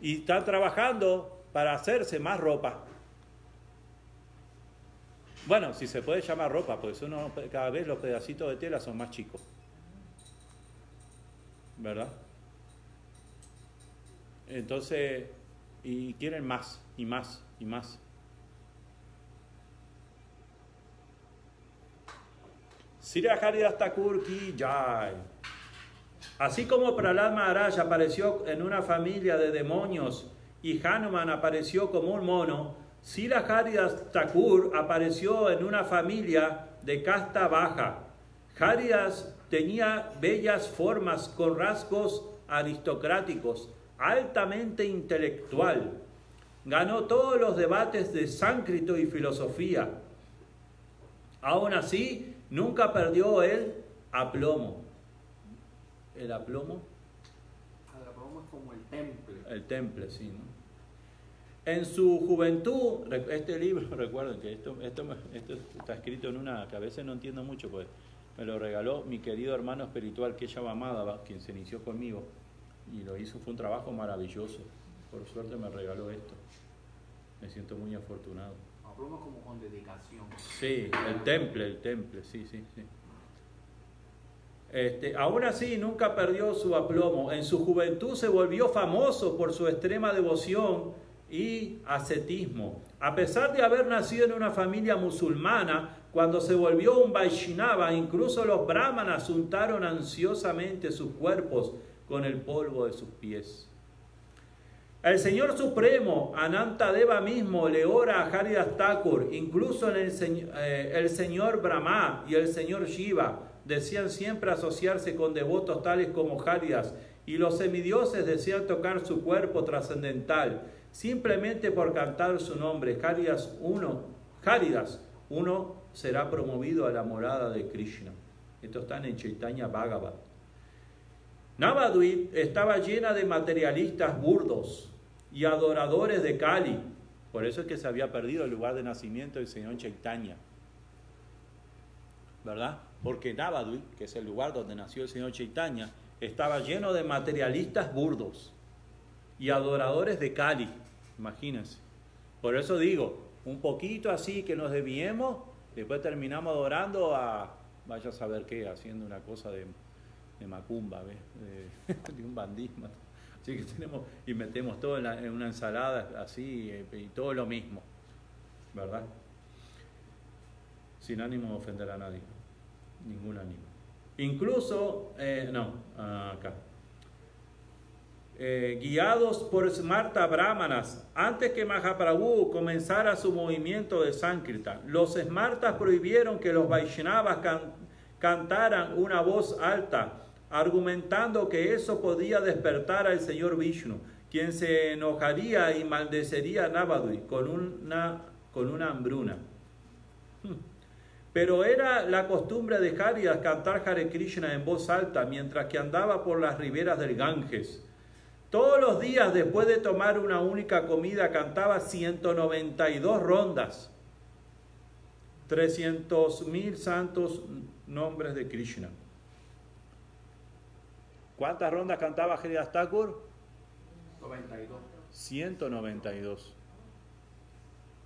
Y están trabajando para hacerse más ropa. Bueno, si se puede llamar ropa, porque uno, cada vez los pedacitos de tela son más chicos, ¿verdad? Entonces, y quieren más, y más, y más. Sira Haridas Thakur ki jai. Así como Prahlad Maharaj apareció en una familia de demonios y Hanuman apareció como un mono, Srila Haridas Thakur apareció en una familia de casta baja. Haridas tenía bellas formas con rasgos aristocráticos, altamente intelectual. Ganó todos los debates de Sánscrito y filosofía. Aún así, nunca perdió el aplomo. ¿El aplomo? El aplomo es como el temple. El temple, sí, ¿no? En su juventud, este libro, recuerden que esto, esto, esto está escrito en una que a veces no entiendo mucho, pues me lo regaló mi querido hermano espiritual Kesha Madhava, quien se inició conmigo y lo hizo, fue un trabajo maravilloso. Por suerte me regaló esto. Me siento muy afortunado. Aplomo como con dedicación. Sí, el temple, el temple, sí, sí, sí. Este, aún así nunca perdió su aplomo. En su juventud se volvió famoso por su extrema devoción y ascetismo. A pesar de haber nacido en una familia musulmana, cuando se volvió un Vaishnava, incluso los brahmanas untaron ansiosamente sus cuerpos con el polvo de sus pies. El Señor Supremo, Anantadeva mismo, le ora a Haridas Thakur, incluso en el, eh, el Señor Brahma y el Señor Shiva decían siempre asociarse con devotos tales como Haridas, y los semidioses desean tocar su cuerpo trascendental, simplemente por cantar su nombre. Haridas uno, Haridas uno será promovido a la morada de Krishna. Esto está en Chaitanya Bhagavatam. Navadvip estaba llena de materialistas burdos y adoradores de Kali. Por eso es que se había perdido el lugar de nacimiento del señor Chaitanya, ¿verdad? Porque Navadvip, que es el lugar donde nació el señor Chaitanya, estaba lleno de materialistas burdos y adoradores de Kali, imagínense. Por eso digo, un poquito así que nos desviemos, después terminamos adorando a, vaya a saber qué, haciendo una cosa de, de macumba, ¿ves? De, de un bandismo. Así que tenemos, y metemos todo en, la, en una ensalada así, y, y todo lo mismo, ¿verdad? Sin ánimo de ofender a nadie, ningún ánimo. Incluso, eh, no, acá. Eh, guiados por Smarta Brahmanas, antes que Mahaprabhu comenzara su movimiento de Sankirtan, los Smartas prohibieron que los Vaishnavas can, cantaran una voz alta, argumentando que eso podía despertar al señor Vishnu, quien se enojaría y maldecería a Navadvip con una, con una hambruna. Pero era la costumbre de Haridas cantar Hare Krishna en voz alta mientras que andaba por las riberas del Ganges. Todos los días, después de tomar una única comida, cantaba ciento noventa y dos rondas, trescientos mil santos nombres de Krishna. ¿Cuántas rondas cantaba Haridas Thakur? noventa y dos. ciento noventa y dos.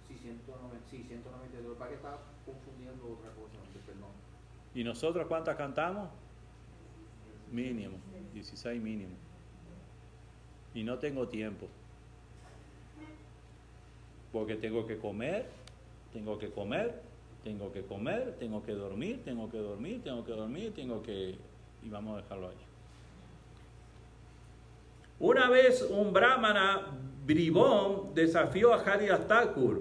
Sí, ciento noventa y dos. ¿Para qué estaba confundiendo otra cosa? Perdón. ¿Y nosotros cuántas cantamos? Mínimo, dieciséis mínimo. Y no tengo tiempo. Porque tengo que comer, tengo que comer, tengo que comer, tengo que dormir, tengo que dormir, tengo que dormir, tengo que... Y vamos a dejarlo ahí. Una vez un brahmana bribón desafió a Haridas Thakur.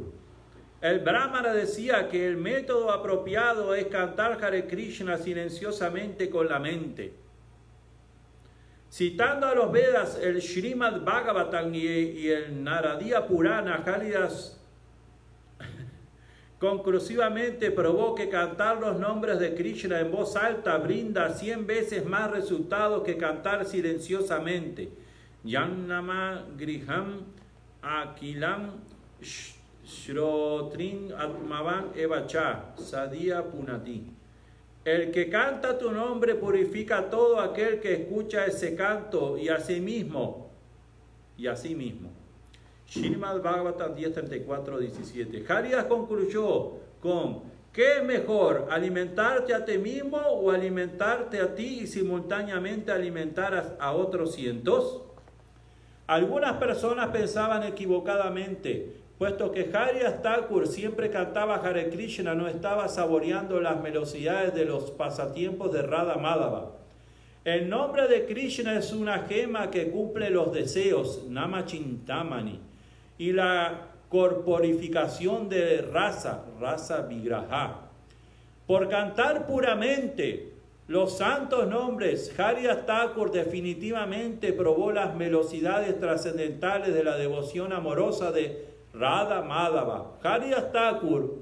El brahmana decía que el método apropiado es cantar Hare Krishna silenciosamente con la mente. Citando a los Vedas, el Srimad Bhagavatam y el Naradiya Purana, Haridas conclusivamente probó que cantar los nombres de Krishna en voz alta brinda cien veces más resultados que cantar silenciosamente. Yannama Griham Akilam Shrotrin Atmavan Evacha Sadhya Punati. El que canta tu nombre purifica a todo aquel que escucha ese canto y a sí mismo, y a sí mismo. Srimad Bhagavatam diez treinta y cuatro diecisiete. Haridas concluyó con, ¿qué es mejor, alimentarte a ti mismo o alimentarte a ti y simultáneamente alimentar a otros cientos? Algunas personas pensaban equivocadamente, puesto que Haridas Thakur siempre cantaba Hare Krishna, no estaba saboreando las velocidades de los pasatiempos de Radha Madhava. El nombre de Krishna es una gema que cumple los deseos, Nama Chintamani, y la corporificación de raza, raza Vigraha. Por cantar puramente los santos nombres, Haridas Thakur definitivamente probó las velocidades trascendentales de la devoción amorosa de Radha Madhava. Haridas Thakur,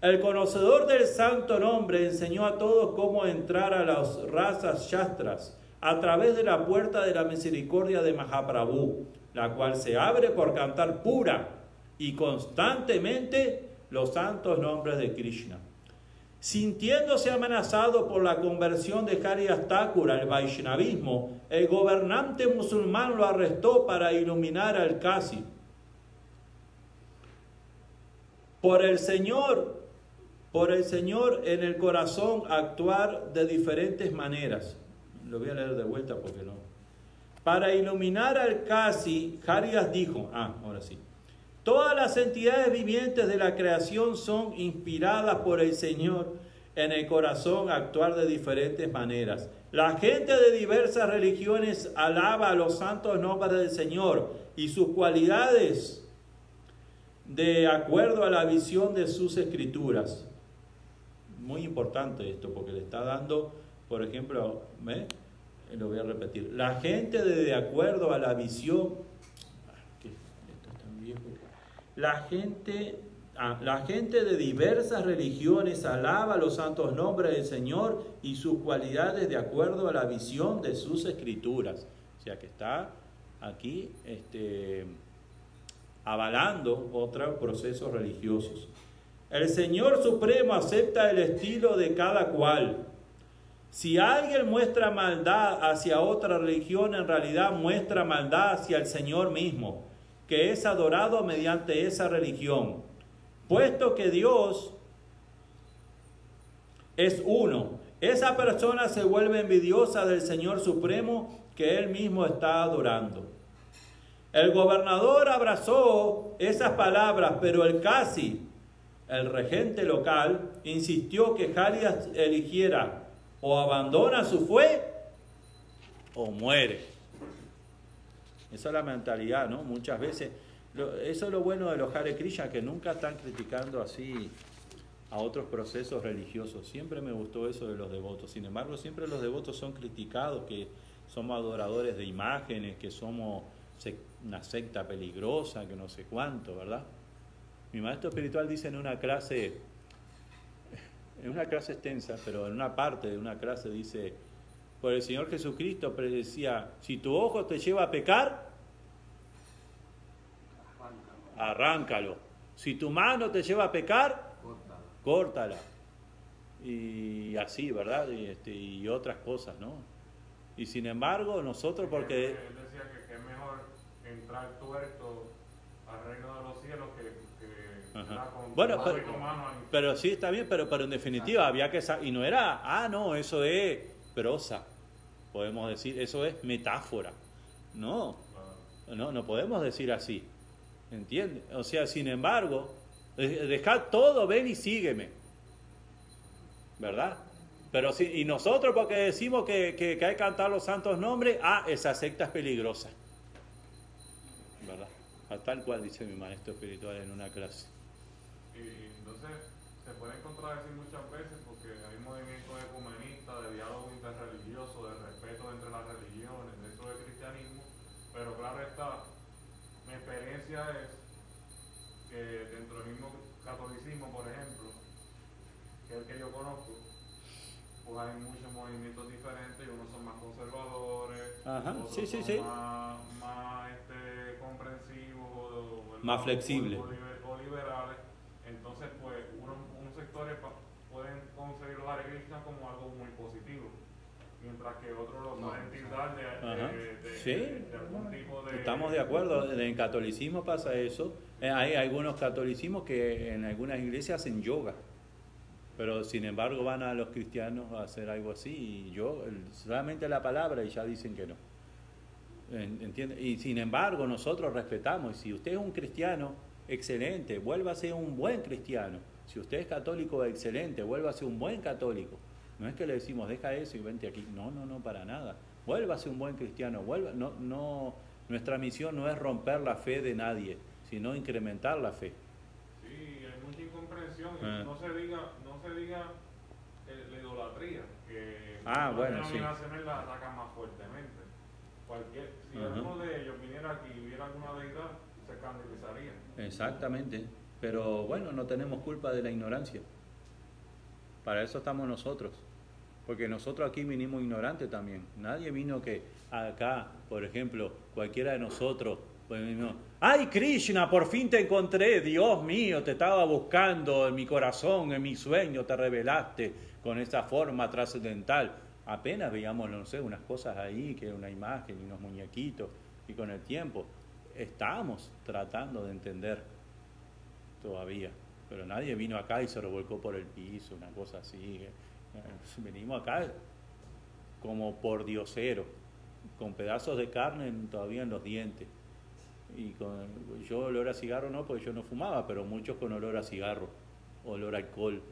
el conocedor del santo nombre, enseñó a todos cómo entrar a las razas Shastras a través de la puerta de la misericordia de Mahaprabhu, la cual se abre por cantar pura y constantemente los santos nombres de Krishna. Sintiéndose amenazado por la conversión de Haridas Thakur al Vaishnavismo, el gobernante musulmán lo arrestó para iluminar al Kasi. Por el Señor, por el Señor en el corazón actuar de diferentes maneras. Lo voy a leer de vuelta porque no. Para iluminar al Kasi, Haridas dijo, ah, ahora sí. Todas las entidades vivientes de la creación son inspiradas por el Señor en el corazón actuar de diferentes maneras. La gente de diversas religiones alaba a los santos nombres del Señor y sus cualidades de acuerdo a la visión de sus escrituras. Muy importante esto, porque le está dando, por ejemplo, ¿eh? Lo voy a repetir. La gente de, de acuerdo a la visión, esto es tan viejo. La gente, ah, la gente de diversas religiones alaba los santos nombres del Señor y sus cualidades de acuerdo a la visión de sus escrituras. O sea que está aquí, este... avalando otros procesos religiosos. El Señor Supremo acepta el estilo de cada cual. Si alguien muestra maldad hacia otra religión, en realidad muestra maldad hacia el Señor mismo, que es adorado mediante esa religión. Puesto que Dios es uno, esa persona se vuelve envidiosa del Señor Supremo que él mismo está adorando. El gobernador abrazó esas palabras, pero el Kasi, el regente local, insistió que Haridas eligiera o abandona su fe o muere. Esa es la mentalidad, ¿no? Muchas veces, eso es lo bueno de los Hare Krishna, que nunca están criticando así a otros procesos religiosos. Siempre me gustó eso de los devotos. Sin embargo, siempre los devotos son criticados, que somos adoradores de imágenes, que somos... una secta peligrosa, que no sé cuánto, ¿verdad? Mi maestro espiritual dice en una clase, en una clase extensa, pero en una parte de una clase dice, por el Señor Jesucristo predecía, si tu ojo te lleva a pecar, arráncalo. Si tu mano te lleva a pecar, córtala. Y así, ¿verdad? Y, este, y otras cosas, ¿no? Y sin embargo, nosotros porque... Él decía que, que es mejor entrar tuerto al reino de los cielos que... que la con, bueno, con pero, y... pero sí, está bien, pero, pero en definitiva había que... Y no era, ah, no, eso es prosa, podemos decir, eso es metáfora. No, no, no podemos decir así, ¿entiendes? O sea, sin embargo, dejad todo, ven y sígueme, ¿verdad? Pero si, y nosotros porque decimos que, que, que hay que cantar los santos nombres, ah, esa secta es peligrosa, ¿verdad? A tal cual dice mi maestro espiritual en una clase. Y, y entonces se pueden contradecir muchas veces porque hay movimientos ecumenistas de diálogo interreligioso, de respeto entre las religiones, dentro del cristianismo, pero claro está, mi experiencia es que dentro del mismo catolicismo, por ejemplo, que es el que yo conozco, pues hay muchos movimientos diferentes y unos son más conservadores, Ajá, otros sí, sí, son sí. más, más este, comprensivos, más flexibles o, o liberales. Entonces, pues, unos uno sectores pueden conseguir los Hare Krishna como algo muy positivo, mientras que otros los pueden tildar de, de, de, sí. de, de algún tipo de... Estamos de acuerdo, en catolicismo pasa eso. Hay algunos catolicismos que en algunas iglesias hacen yoga. Pero sin embargo van a los cristianos a hacer algo así y yo, solamente la palabra y ya dicen que no. ¿Entiendes? Y sin embargo nosotros respetamos. Si usted es un cristiano, excelente, vuélvase un buen cristiano. Si usted es católico, excelente, vuélvase un buen católico. No es que le decimos, deja eso y vente aquí. No, no, no, para nada. Vuélvase un buen cristiano. Vuelva. No, no, nuestra misión no es romper la fe de nadie, sino incrementar la fe. Sí, hay mucha incomprensión. Ah. No se diga... se diga eh, la idolatría, que ah, la bueno, denominaciones sí. la atacan más fuertemente. Cualquier, si uh-huh. alguno de ellos viniera aquí y viera alguna deidad, se escandalizaría. Exactamente, pero bueno, no tenemos culpa de la ignorancia. Para eso estamos nosotros, porque nosotros aquí vinimos ignorantes también. Nadie vino que acá, por ejemplo, cualquiera de nosotros, pues vino, ¡ay, Krishna, por fin te encontré! Dios mío, te estaba buscando en mi corazón, en mi sueño, te revelaste con esa forma trascendental. Apenas veíamos, no sé, unas cosas ahí, que era una imagen y unos muñequitos. Y con el tiempo estábamos tratando de entender todavía. Pero nadie vino acá y se revolcó por el piso, una cosa así. Venimos acá como por diosero, con pedazos de carne todavía en los dientes. Y con, yo olor a cigarro no, porque yo no fumaba, pero muchos con olor a cigarro, olor a alcohol,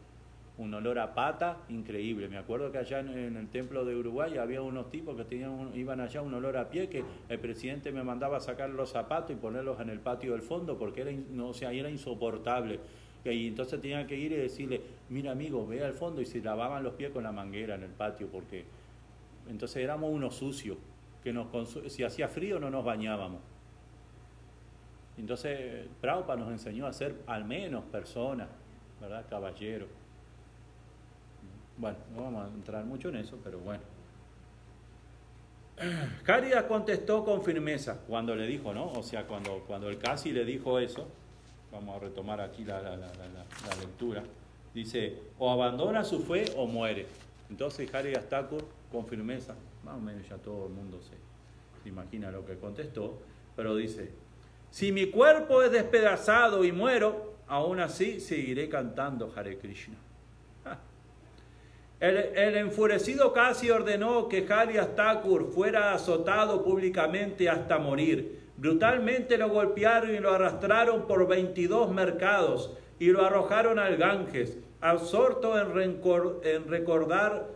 un olor a pata increíble. Me acuerdo que allá en, en el templo de Uruguay había unos tipos que tenían un, iban allá un olor a pie, que el presidente me mandaba sacar los zapatos y ponerlos en el patio del fondo, porque era, no, o sea, era insoportable. Y entonces tenían que ir y decirle, mira amigo, ve al fondo, y se lavaban los pies con la manguera en el patio, porque entonces éramos unos sucios, que nos, si hacía frío no nos bañábamos. Entonces, Prabhupada nos enseñó a ser al menos personas, ¿verdad? Caballeros. Bueno, no vamos a entrar mucho en eso, pero bueno. Haridas contestó con firmeza cuando le dijo, ¿no? O sea, cuando, cuando el Kasi le dijo eso, vamos a retomar aquí la, la, la, la, la lectura, dice, o abandona su fe o muere. Entonces, Haridas Thakur con firmeza, más o menos ya todo el mundo se, se imagina lo que contestó, pero dice, si mi cuerpo es despedazado y muero, aún así seguiré cantando Hare Krishna. El, el enfurecido Kasi ordenó que Haridas Thakur fuera azotado públicamente hasta morir. Brutalmente lo golpearon y lo arrastraron por veintidós mercados y lo arrojaron al Ganges, absorto en, rencor, en recordar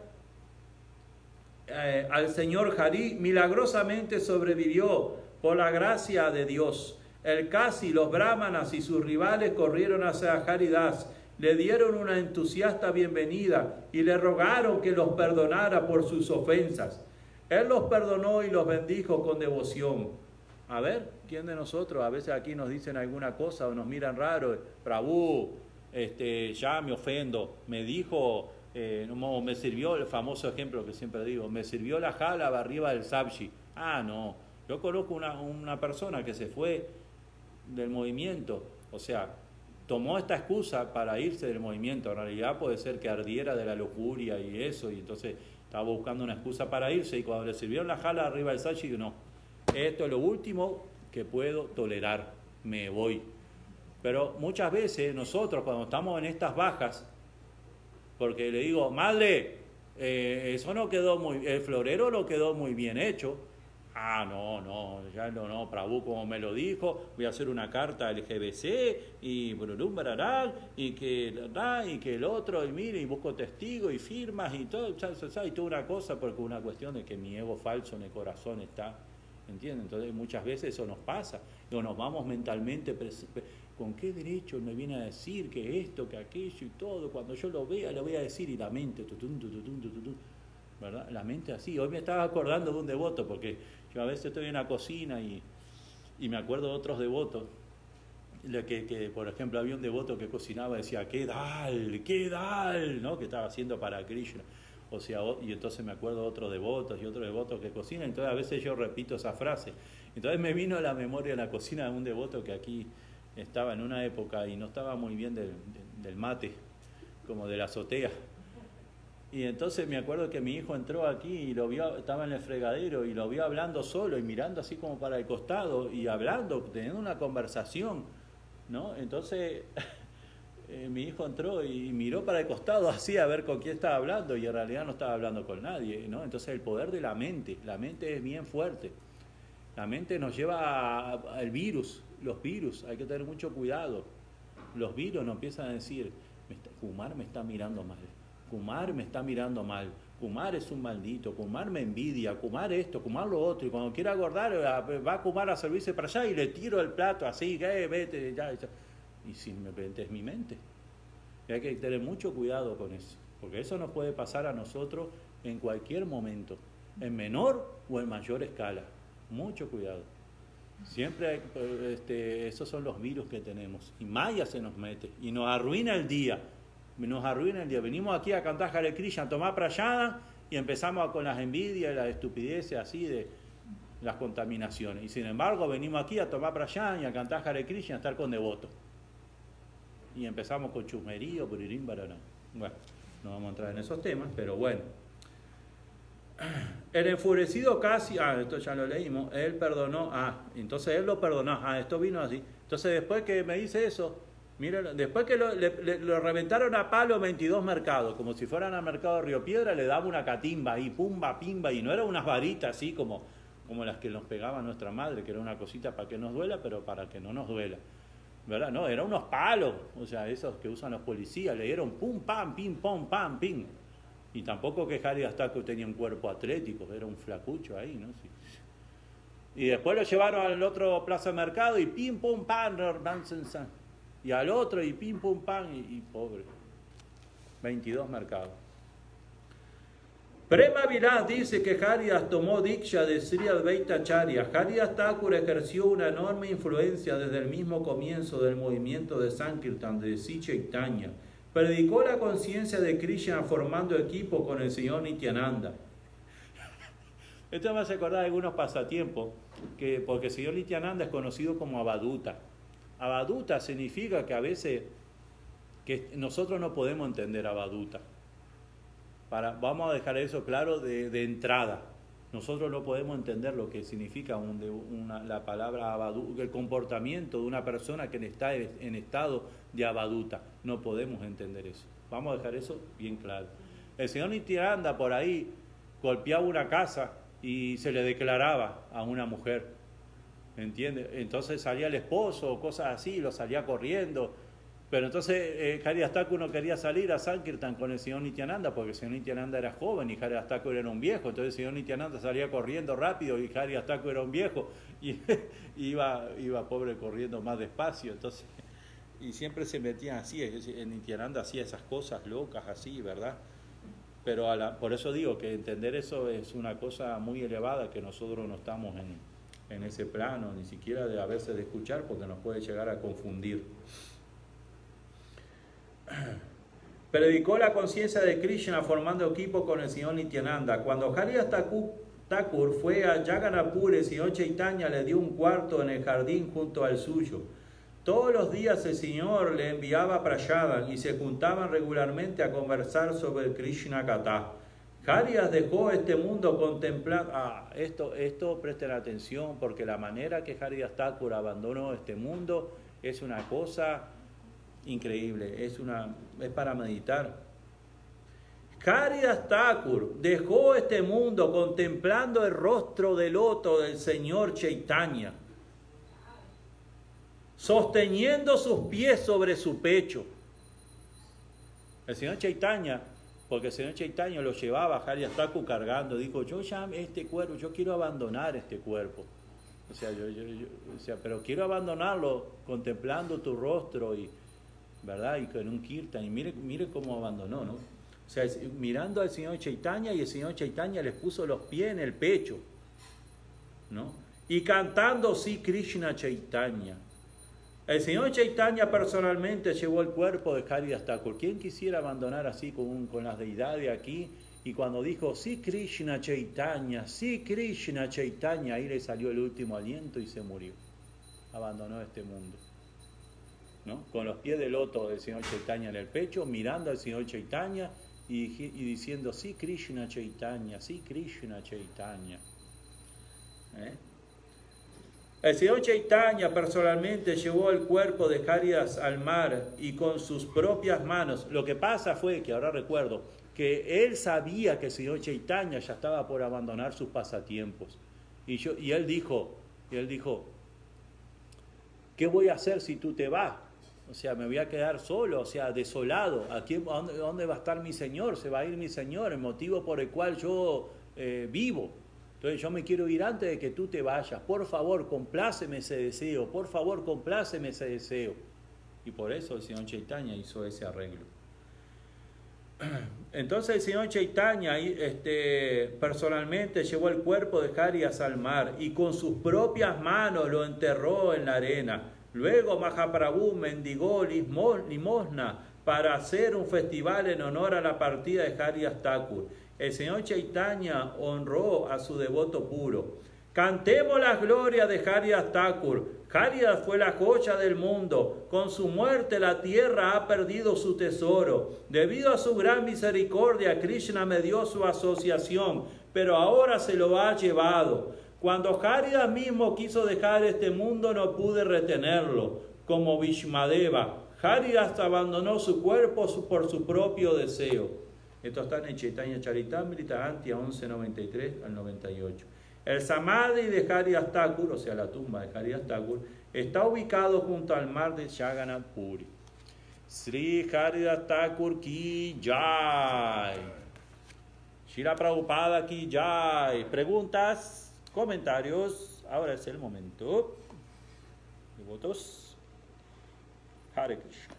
eh, al señor Hari. Milagrosamente sobrevivió por la gracia de Dios. El Kasi, los brahmanas y sus rivales corrieron hacia Haridas, le dieron una entusiasta bienvenida y le rogaron que los perdonara por sus ofensas. Él los perdonó y los bendijo con devoción. A ver, ¿quién de nosotros? A veces aquí nos dicen alguna cosa o nos miran raro. Prabhu, este, ya me ofendo, me dijo, eh, no, me sirvió el famoso ejemplo que siempre digo, me sirvió la jálaba arriba del sabji. Ah, no. Yo conozco una, una persona que se fue del movimiento, o sea, tomó esta excusa para irse del movimiento. En realidad puede ser que ardiera de la lujuria y eso, y entonces Estaba buscando una excusa para irse, y cuando le sirvieron la jala arriba del Sachi, dijo, no, esto es lo último que puedo tolerar, me voy. Pero muchas veces nosotros, cuando estamos en estas bajas, porque le digo, madre, eh, eso no quedó muy, el florero no quedó muy bien hecho. Ah, no, no, ya no, no, Prabhu como me lo dijo, voy a hacer una carta al G B C y brulum barará, y que y que el otro, y mire, y busco testigos y firmas y todo, y toda una cosa, porque una cuestión de que mi ego falso en el corazón está, ¿entienden? Entonces muchas veces eso nos pasa, o nos vamos mentalmente, ¿con qué derecho me viene a decir que esto, que aquello y todo? Cuando yo lo vea, le voy a decir, y la mente, tutum, tutum, tutum, tutum. ¿Verdad? La mente así. Hoy me estaba acordando de un devoto, porque yo a veces estoy en la cocina y, y me acuerdo de otros devotos. Que, que, por ejemplo, había un devoto que cocinaba y decía, ¿qué tal? ¿Qué tal? ¿No? Que estaba haciendo para Krishna. O sea, y entonces me acuerdo de otros devotos y otros devotos que cocinan. Entonces a veces yo repito esa frase. Entonces me vino a la memoria de la cocina de un devoto que aquí estaba en una época y no estaba muy bien del, del mate, como de la azotea. Y entonces me acuerdo que mi hijo entró aquí y lo vio, estaba en el fregadero y lo vio hablando solo y mirando así como para el costado y hablando, teniendo una conversación, ¿no? Entonces eh, mi hijo entró y miró para el costado así a ver con quién estaba hablando, y en realidad no estaba hablando con nadie, ¿no? Entonces el poder de la mente, la mente es bien fuerte. La mente nos lleva al virus, los virus, hay que tener mucho cuidado. Los virus nos empiezan a decir, Kumar me está mirando mal. Kumar me está mirando mal, Kumar es un maldito, Kumar me envidia, Kumar esto, Kumar lo otro, y cuando quiera acordar va a Kumar a servirse para allá y le tiro el plato así, eh, vete, ya, ya. Y simplemente es mi mente. Y hay que tener mucho cuidado con eso, porque eso nos puede pasar a nosotros en cualquier momento, en menor o en mayor escala. Mucho cuidado. Siempre hay, este, esos son los virus que tenemos, y Maya se nos mete y nos arruina el día. Nos arruina el día. Venimos aquí a cantar Hare Krishna, a tomar prayada y empezamos con las envidias y las estupideces así de las contaminaciones. Y sin embargo, venimos aquí a tomar prayada y a cantar Hare Krishna, a estar con devotos. Y empezamos con chusmerío, purirín, barará. Bueno, no vamos a entrar en esos temas, pero bueno. El enfurecido casi, ah, esto ya lo leímos, él perdonó, ah, entonces él lo perdonó, ah, esto vino así. Entonces después que me dice eso, mira, después que lo, le, le, lo reventaron a palo veintidós mercados, como si fueran al mercado de Río Piedra, le daba una catimba ahí, pumba, pimba, y no eran unas varitas así como, como las que nos pegaba nuestra madre, que era una cosita para que nos duela, pero para que no nos duela, ¿verdad? No, eran unos palos, o sea, esos que usan los policías, le dieron pum, pam, pim, pom, pam, pim. Y tampoco que Haridas Thakur tenía un cuerpo atlético, era un flacucho ahí, ¿no? Sí. Y después lo llevaron al otro plaza de mercado y pim, pum, pam, pam, san. Y al otro, y pim, pum, pam, y, y pobre. veintidós mercados. Prema Vilas dice que Haridas tomó Diksha de Sri Advaita Acharya. Haridas Thakur ejerció una enorme influencia desde el mismo comienzo del movimiento de Sankirtan, de Sri Chaitanya. Predicó la conciencia de Krishna formando equipo con el señor Nityananda. Esto me hace acordar de algunos pasatiempos, que, porque el señor Nityananda es conocido como Avaduta. Avaduta significa que a veces que nosotros no podemos entender Avaduta. Para, vamos a dejar eso claro de, de entrada. Nosotros no podemos entender lo que significa un, una, la palabra Avaduta, el comportamiento de una persona que está en estado de Avaduta. No podemos entender eso. Vamos a dejar eso bien claro. El señor Nityananda por ahí golpeaba una casa y se le declaraba a una mujer. ¿Entiendes? Entonces salía el esposo o cosas así, lo salía corriendo. Pero entonces eh, Haridas Thakur no quería salir a Sankirtan con el señor Nityananda, porque el señor Nityananda era joven y Haridas Thakur era un viejo. Entonces el señor Nityananda salía corriendo rápido y Haridas Thakur era un viejo. Y iba, iba pobre corriendo más despacio. Entonces, y siempre se metían así. El Nityananda hacía esas cosas locas así, ¿verdad? Pero a la, por eso digo que entender eso es una cosa muy elevada que nosotros no estamos en... en ese plano, ni siquiera de a veces de escuchar, porque nos puede llegar a confundir. Predicó la conciencia de Krishna formando equipo con el señor Nityananda. Cuando Haridas Thakur fue a Jagannath, el señor Chaitanya le dio un cuarto en el jardín junto al suyo. Todos los días el señor le enviaba prayadas y se juntaban regularmente a conversar sobre el Krishna Katha. Haridas dejó este mundo contemplando. Ah, esto, esto presten atención, porque la manera que Haridas Thakur abandonó este mundo es una cosa increíble, es, una, es para meditar. Haridas Thakur dejó este mundo contemplando el rostro del loto del señor Chaitanya, sosteniendo sus pies sobre su pecho. El señor Chaitanya, porque el señor Chaitanya lo llevaba a Haridas Thakur cargando, dijo, yo ya este cuerpo, yo quiero abandonar este cuerpo. O sea, yo, yo, yo, o sea, pero quiero abandonarlo contemplando tu rostro, y, ¿verdad? Y con un kirtan, y mire, mire cómo abandonó, ¿no? O sea, mirando al señor Chaitanya, y el señor Chaitanya les puso los pies en el pecho, ¿no? Y cantando sí Krishna Chaitanya. El señor Chaitanya personalmente llevó el cuerpo de Haridas Thakur. ¿Quién quisiera abandonar así con, un, con las deidades aquí? Y cuando dijo, sí Krishna Chaitanya, sí Krishna Chaitanya, ahí le salió el último aliento y se murió. Abandonó este mundo, ¿no? Con los pies de loto del señor Chaitanya en el pecho, mirando al señor Chaitanya y, y diciendo, sí Krishna Chaitanya, sí Krishna Chaitanya. ¿Eh? El señor Chaitanya personalmente llevó el cuerpo de Haridas al mar y con sus propias manos. Lo que pasa fue, que ahora recuerdo, que él sabía que el señor Chaitanya ya estaba por abandonar sus pasatiempos. Y, yo, y, él, dijo, y él dijo, ¿qué voy a hacer si tú te vas? O sea, me voy a quedar solo, o sea, desolado. ¿A quién, a dónde, a dónde va a estar mi señor? Se va a ir mi señor, el motivo por el cual yo eh, vivo. Entonces yo me quiero ir antes de que tú te vayas. Por favor, compláceme ese deseo. Por favor, compláceme ese deseo. Y por eso el señor Chaitanya hizo ese arreglo. Entonces el señor Chaitanya este, personalmente llevó el cuerpo de Haridas al mar y con sus propias manos lo enterró en la arena. Luego Mahaprabhu mendigó limosna para hacer un festival en honor a la partida de Haridas Thakur. El señor Chaitanya honró a su devoto puro. Cantemos las glorias de Haridas Thakur. Haridas fue la joya del mundo. Con su muerte la tierra ha perdido su tesoro. Debido a su gran misericordia, Krishna me dio su asociación, pero ahora se lo ha llevado. Cuando Haridas mismo quiso dejar este mundo, no pude retenerlo. Como Bhishmadeva, Haridas abandonó su cuerpo por su propio deseo. Esto está en Chaitanya Charitamrita, Antia once noventa y tres al noventa y ocho. El Samadhi de Haridas Thakur, o sea, la tumba de Haridas Thakur, está ubicado junto al mar de Jagannath Puri. Sri Haridas Thakur Ki Jai. Srila Prabhupada Ki Jai. Preguntas, comentarios. Ahora es el momento. Devotos. Hare Krishna.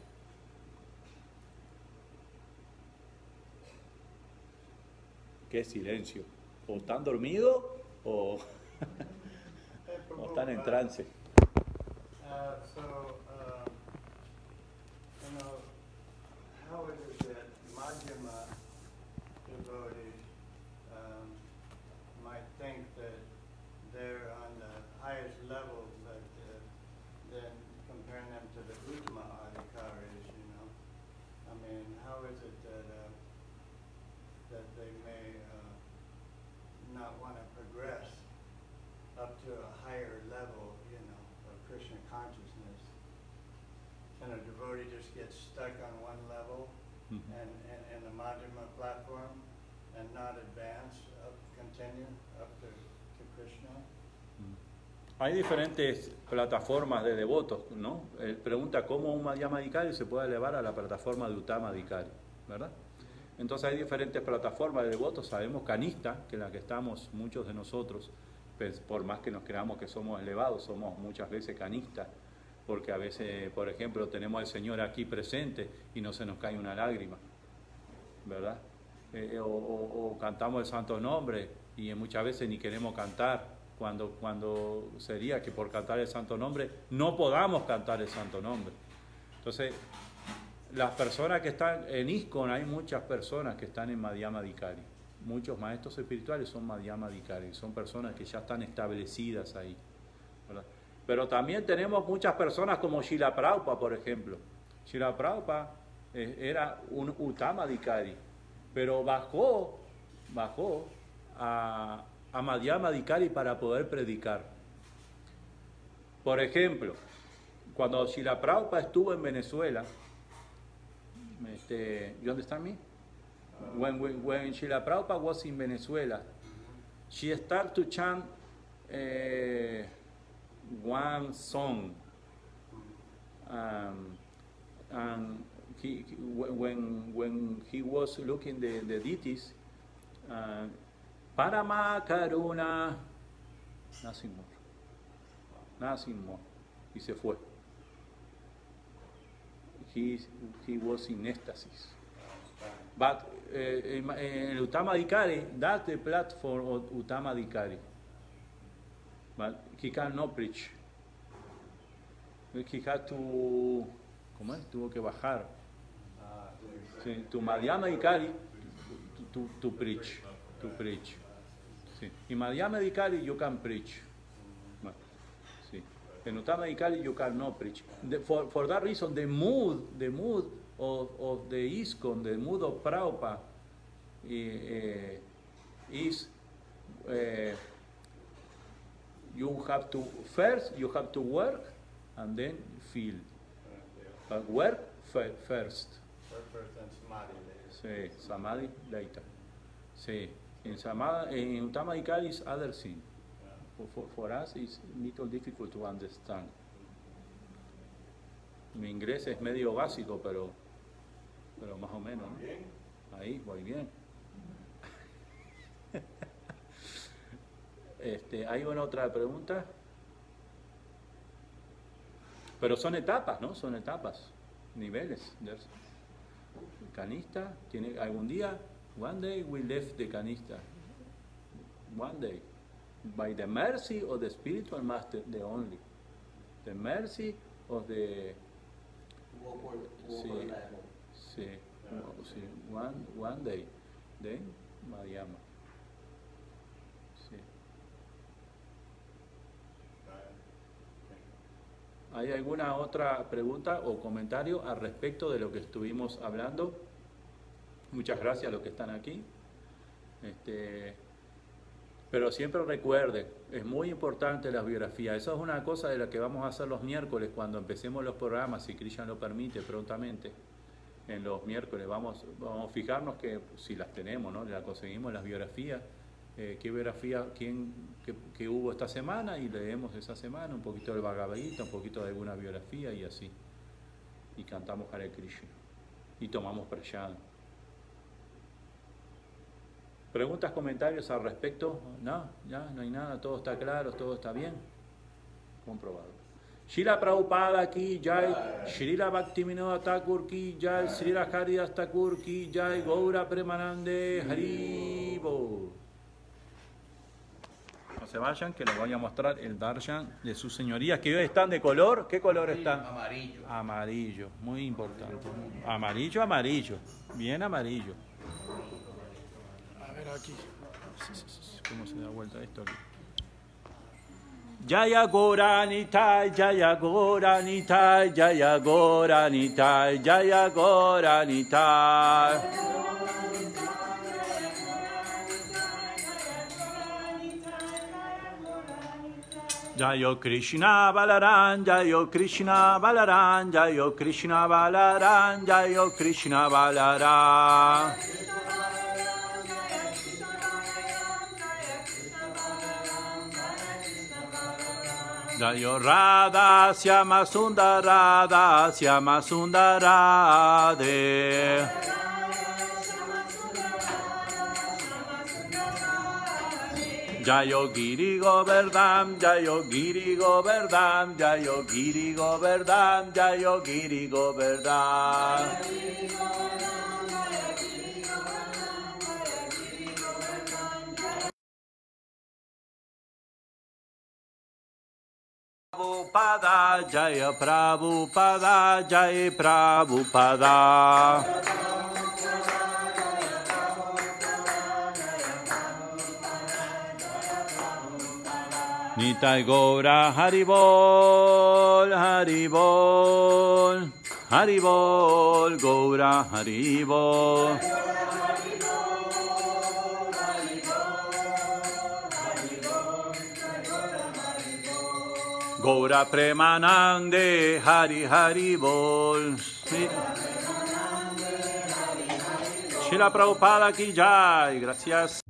Qué silencio. O están dormidos o, o están en trance. Uh, so, uh, you know, how it is that Madhyama devotees um, might think that they're on the highest level, but uh, then comparing them to the Uttama Adhikaris, you know. I mean, how is it that uh, that they may uh, not want to progress up to a higher level, you know, of Krishna consciousness? Can a devotee just get stuck on one level mm-hmm. and, and, and the Madhyama platform and not advance, up, continue up to, to Krishna? Mm. Hay diferentes plataformas de devotos, ¿no? Él pregunta cómo un Madhyama Adhikari se puede elevar a la plataforma de Uttama Adhikari, ¿verdad? Entonces hay diferentes plataformas de devotos. Sabemos canista, que en la que estamos muchos de nosotros, pues, por más que nos creamos que somos elevados, somos muchas veces canistas, porque a veces, por ejemplo, tenemos al Señor aquí presente y no se nos cae una lágrima, ¿verdad? Eh, o, o, o cantamos el santo nombre y muchas veces ni queremos cantar, cuando, cuando sería que por cantar el santo nombre no podamos cantar el santo nombre. Entonces, las personas que están en ISKCON, hay muchas personas que están en Madhyama Adhikari. Muchos maestros espirituales son Madhyama Adhikari, son personas que ya están establecidas ahí, ¿verdad? Pero también tenemos muchas personas como Srila Prabhupada, por ejemplo. Srila Prabhupada eh, era un Uttama Adhikari, pero bajó bajó a, a Madhya Madhikari para poder predicar. Por ejemplo, cuando Srila Prabhupada estuvo en Venezuela, este, you understand me? When, when, when Srila Prabhupada was in Venezuela, she started to chant eh, one song. Um, and he, he, when, when he was looking the, the deities, uh, Parama Karuna, nothing more, nothing more, y se fue. He, he was in ecstasis. But uh, in, in Uttama Adhikari, that's the platform of Uttama Adhikari. But he cannot preach. He had to, ¿cómo es? Tuvo que bajar sí, to Madhya Madhikari to, to, to preach. To preach. Sí. In Madhya Madhikari you can preach. En Uttama Adhikari you cannot preach. The, for, for that reason, the mood, the mood of, of the ISKCON, the mood of Prabhupada eh, is eh, you have to, first you have to work and then feel. But work first. Work first and Samadhi later. Sí, Samadhi later. Sí, in Samadhi, in Uttama Adhikari is other thing. For, for, for us it's little difficult to understand. Mi inglés es medio básico, pero, pero más o menos. ¿No? Ahí, voy bien. Este, ¿hay una otra pregunta? Pero son etapas, ¿no? Son etapas, niveles. There's canista, tiene algún día, one day we left the canista. One day. By the mercy of the spiritual master, the only. The mercy of the... Walk or, walk sí, sí, yeah. Sí, one, one day. Then, Madhyama. Sí. ¿Hay alguna otra pregunta o comentario al respecto de lo que estuvimos hablando? Muchas gracias a los que están aquí. Este... Pero siempre recuerden, es muy importante la biografía. Eso es una cosa de la que vamos a hacer los miércoles cuando empecemos los programas, si Krishna lo permite prontamente. En los miércoles vamos, vamos a fijarnos que si las tenemos, ¿no? La conseguimos, las biografías, eh, qué biografía, quién, qué, qué hubo esta semana y leemos esa semana un poquito del Bhagavad Gita, un poquito de alguna biografía y así. Y cantamos Hare Krishna y tomamos prasad. ¿Preguntas, comentarios al respecto? No, ya no hay nada, todo está claro, todo está bien. Comprobado. Srila Prabhupada ki jai, Srila Bhaktivinoda Thakur ki jai, Srila Haridas Thakur ki jai, Gaura Premanande Haribo. No se vayan, que les voy a mostrar el darshan de sus señorías, que hoy están de color. ¿Qué color están? Amarillo. Amarillo, muy importante. Amarillo, amarillo, bien amarillo. Aquí. ¿Cómo se da vuelta esto aquí? Jaya Goranita, Jaya Goranita, Jaya Goranita, Jaya Goranita. Jaya Krishna Balaram, Jaya Krishna Balaram, Jaya Krishna Balaram, Jaya Krishna Balaram. Jayo Radha Syama Sundara Radha Syama Sundara De Jayo Giri Govardhan Jayo Giri Govardhan Jayo Giri Govardhan Jayo Giri Govardhan. Prabhupada, Jaya Prabhupada, Jaya Prabhupada. Nitai Gaura Haribol, Haribol, Haribol, Gaura Haribol. Gaura Premanande Hari Hari Bol. Srila Prabhupada Ki Jai. Gracias.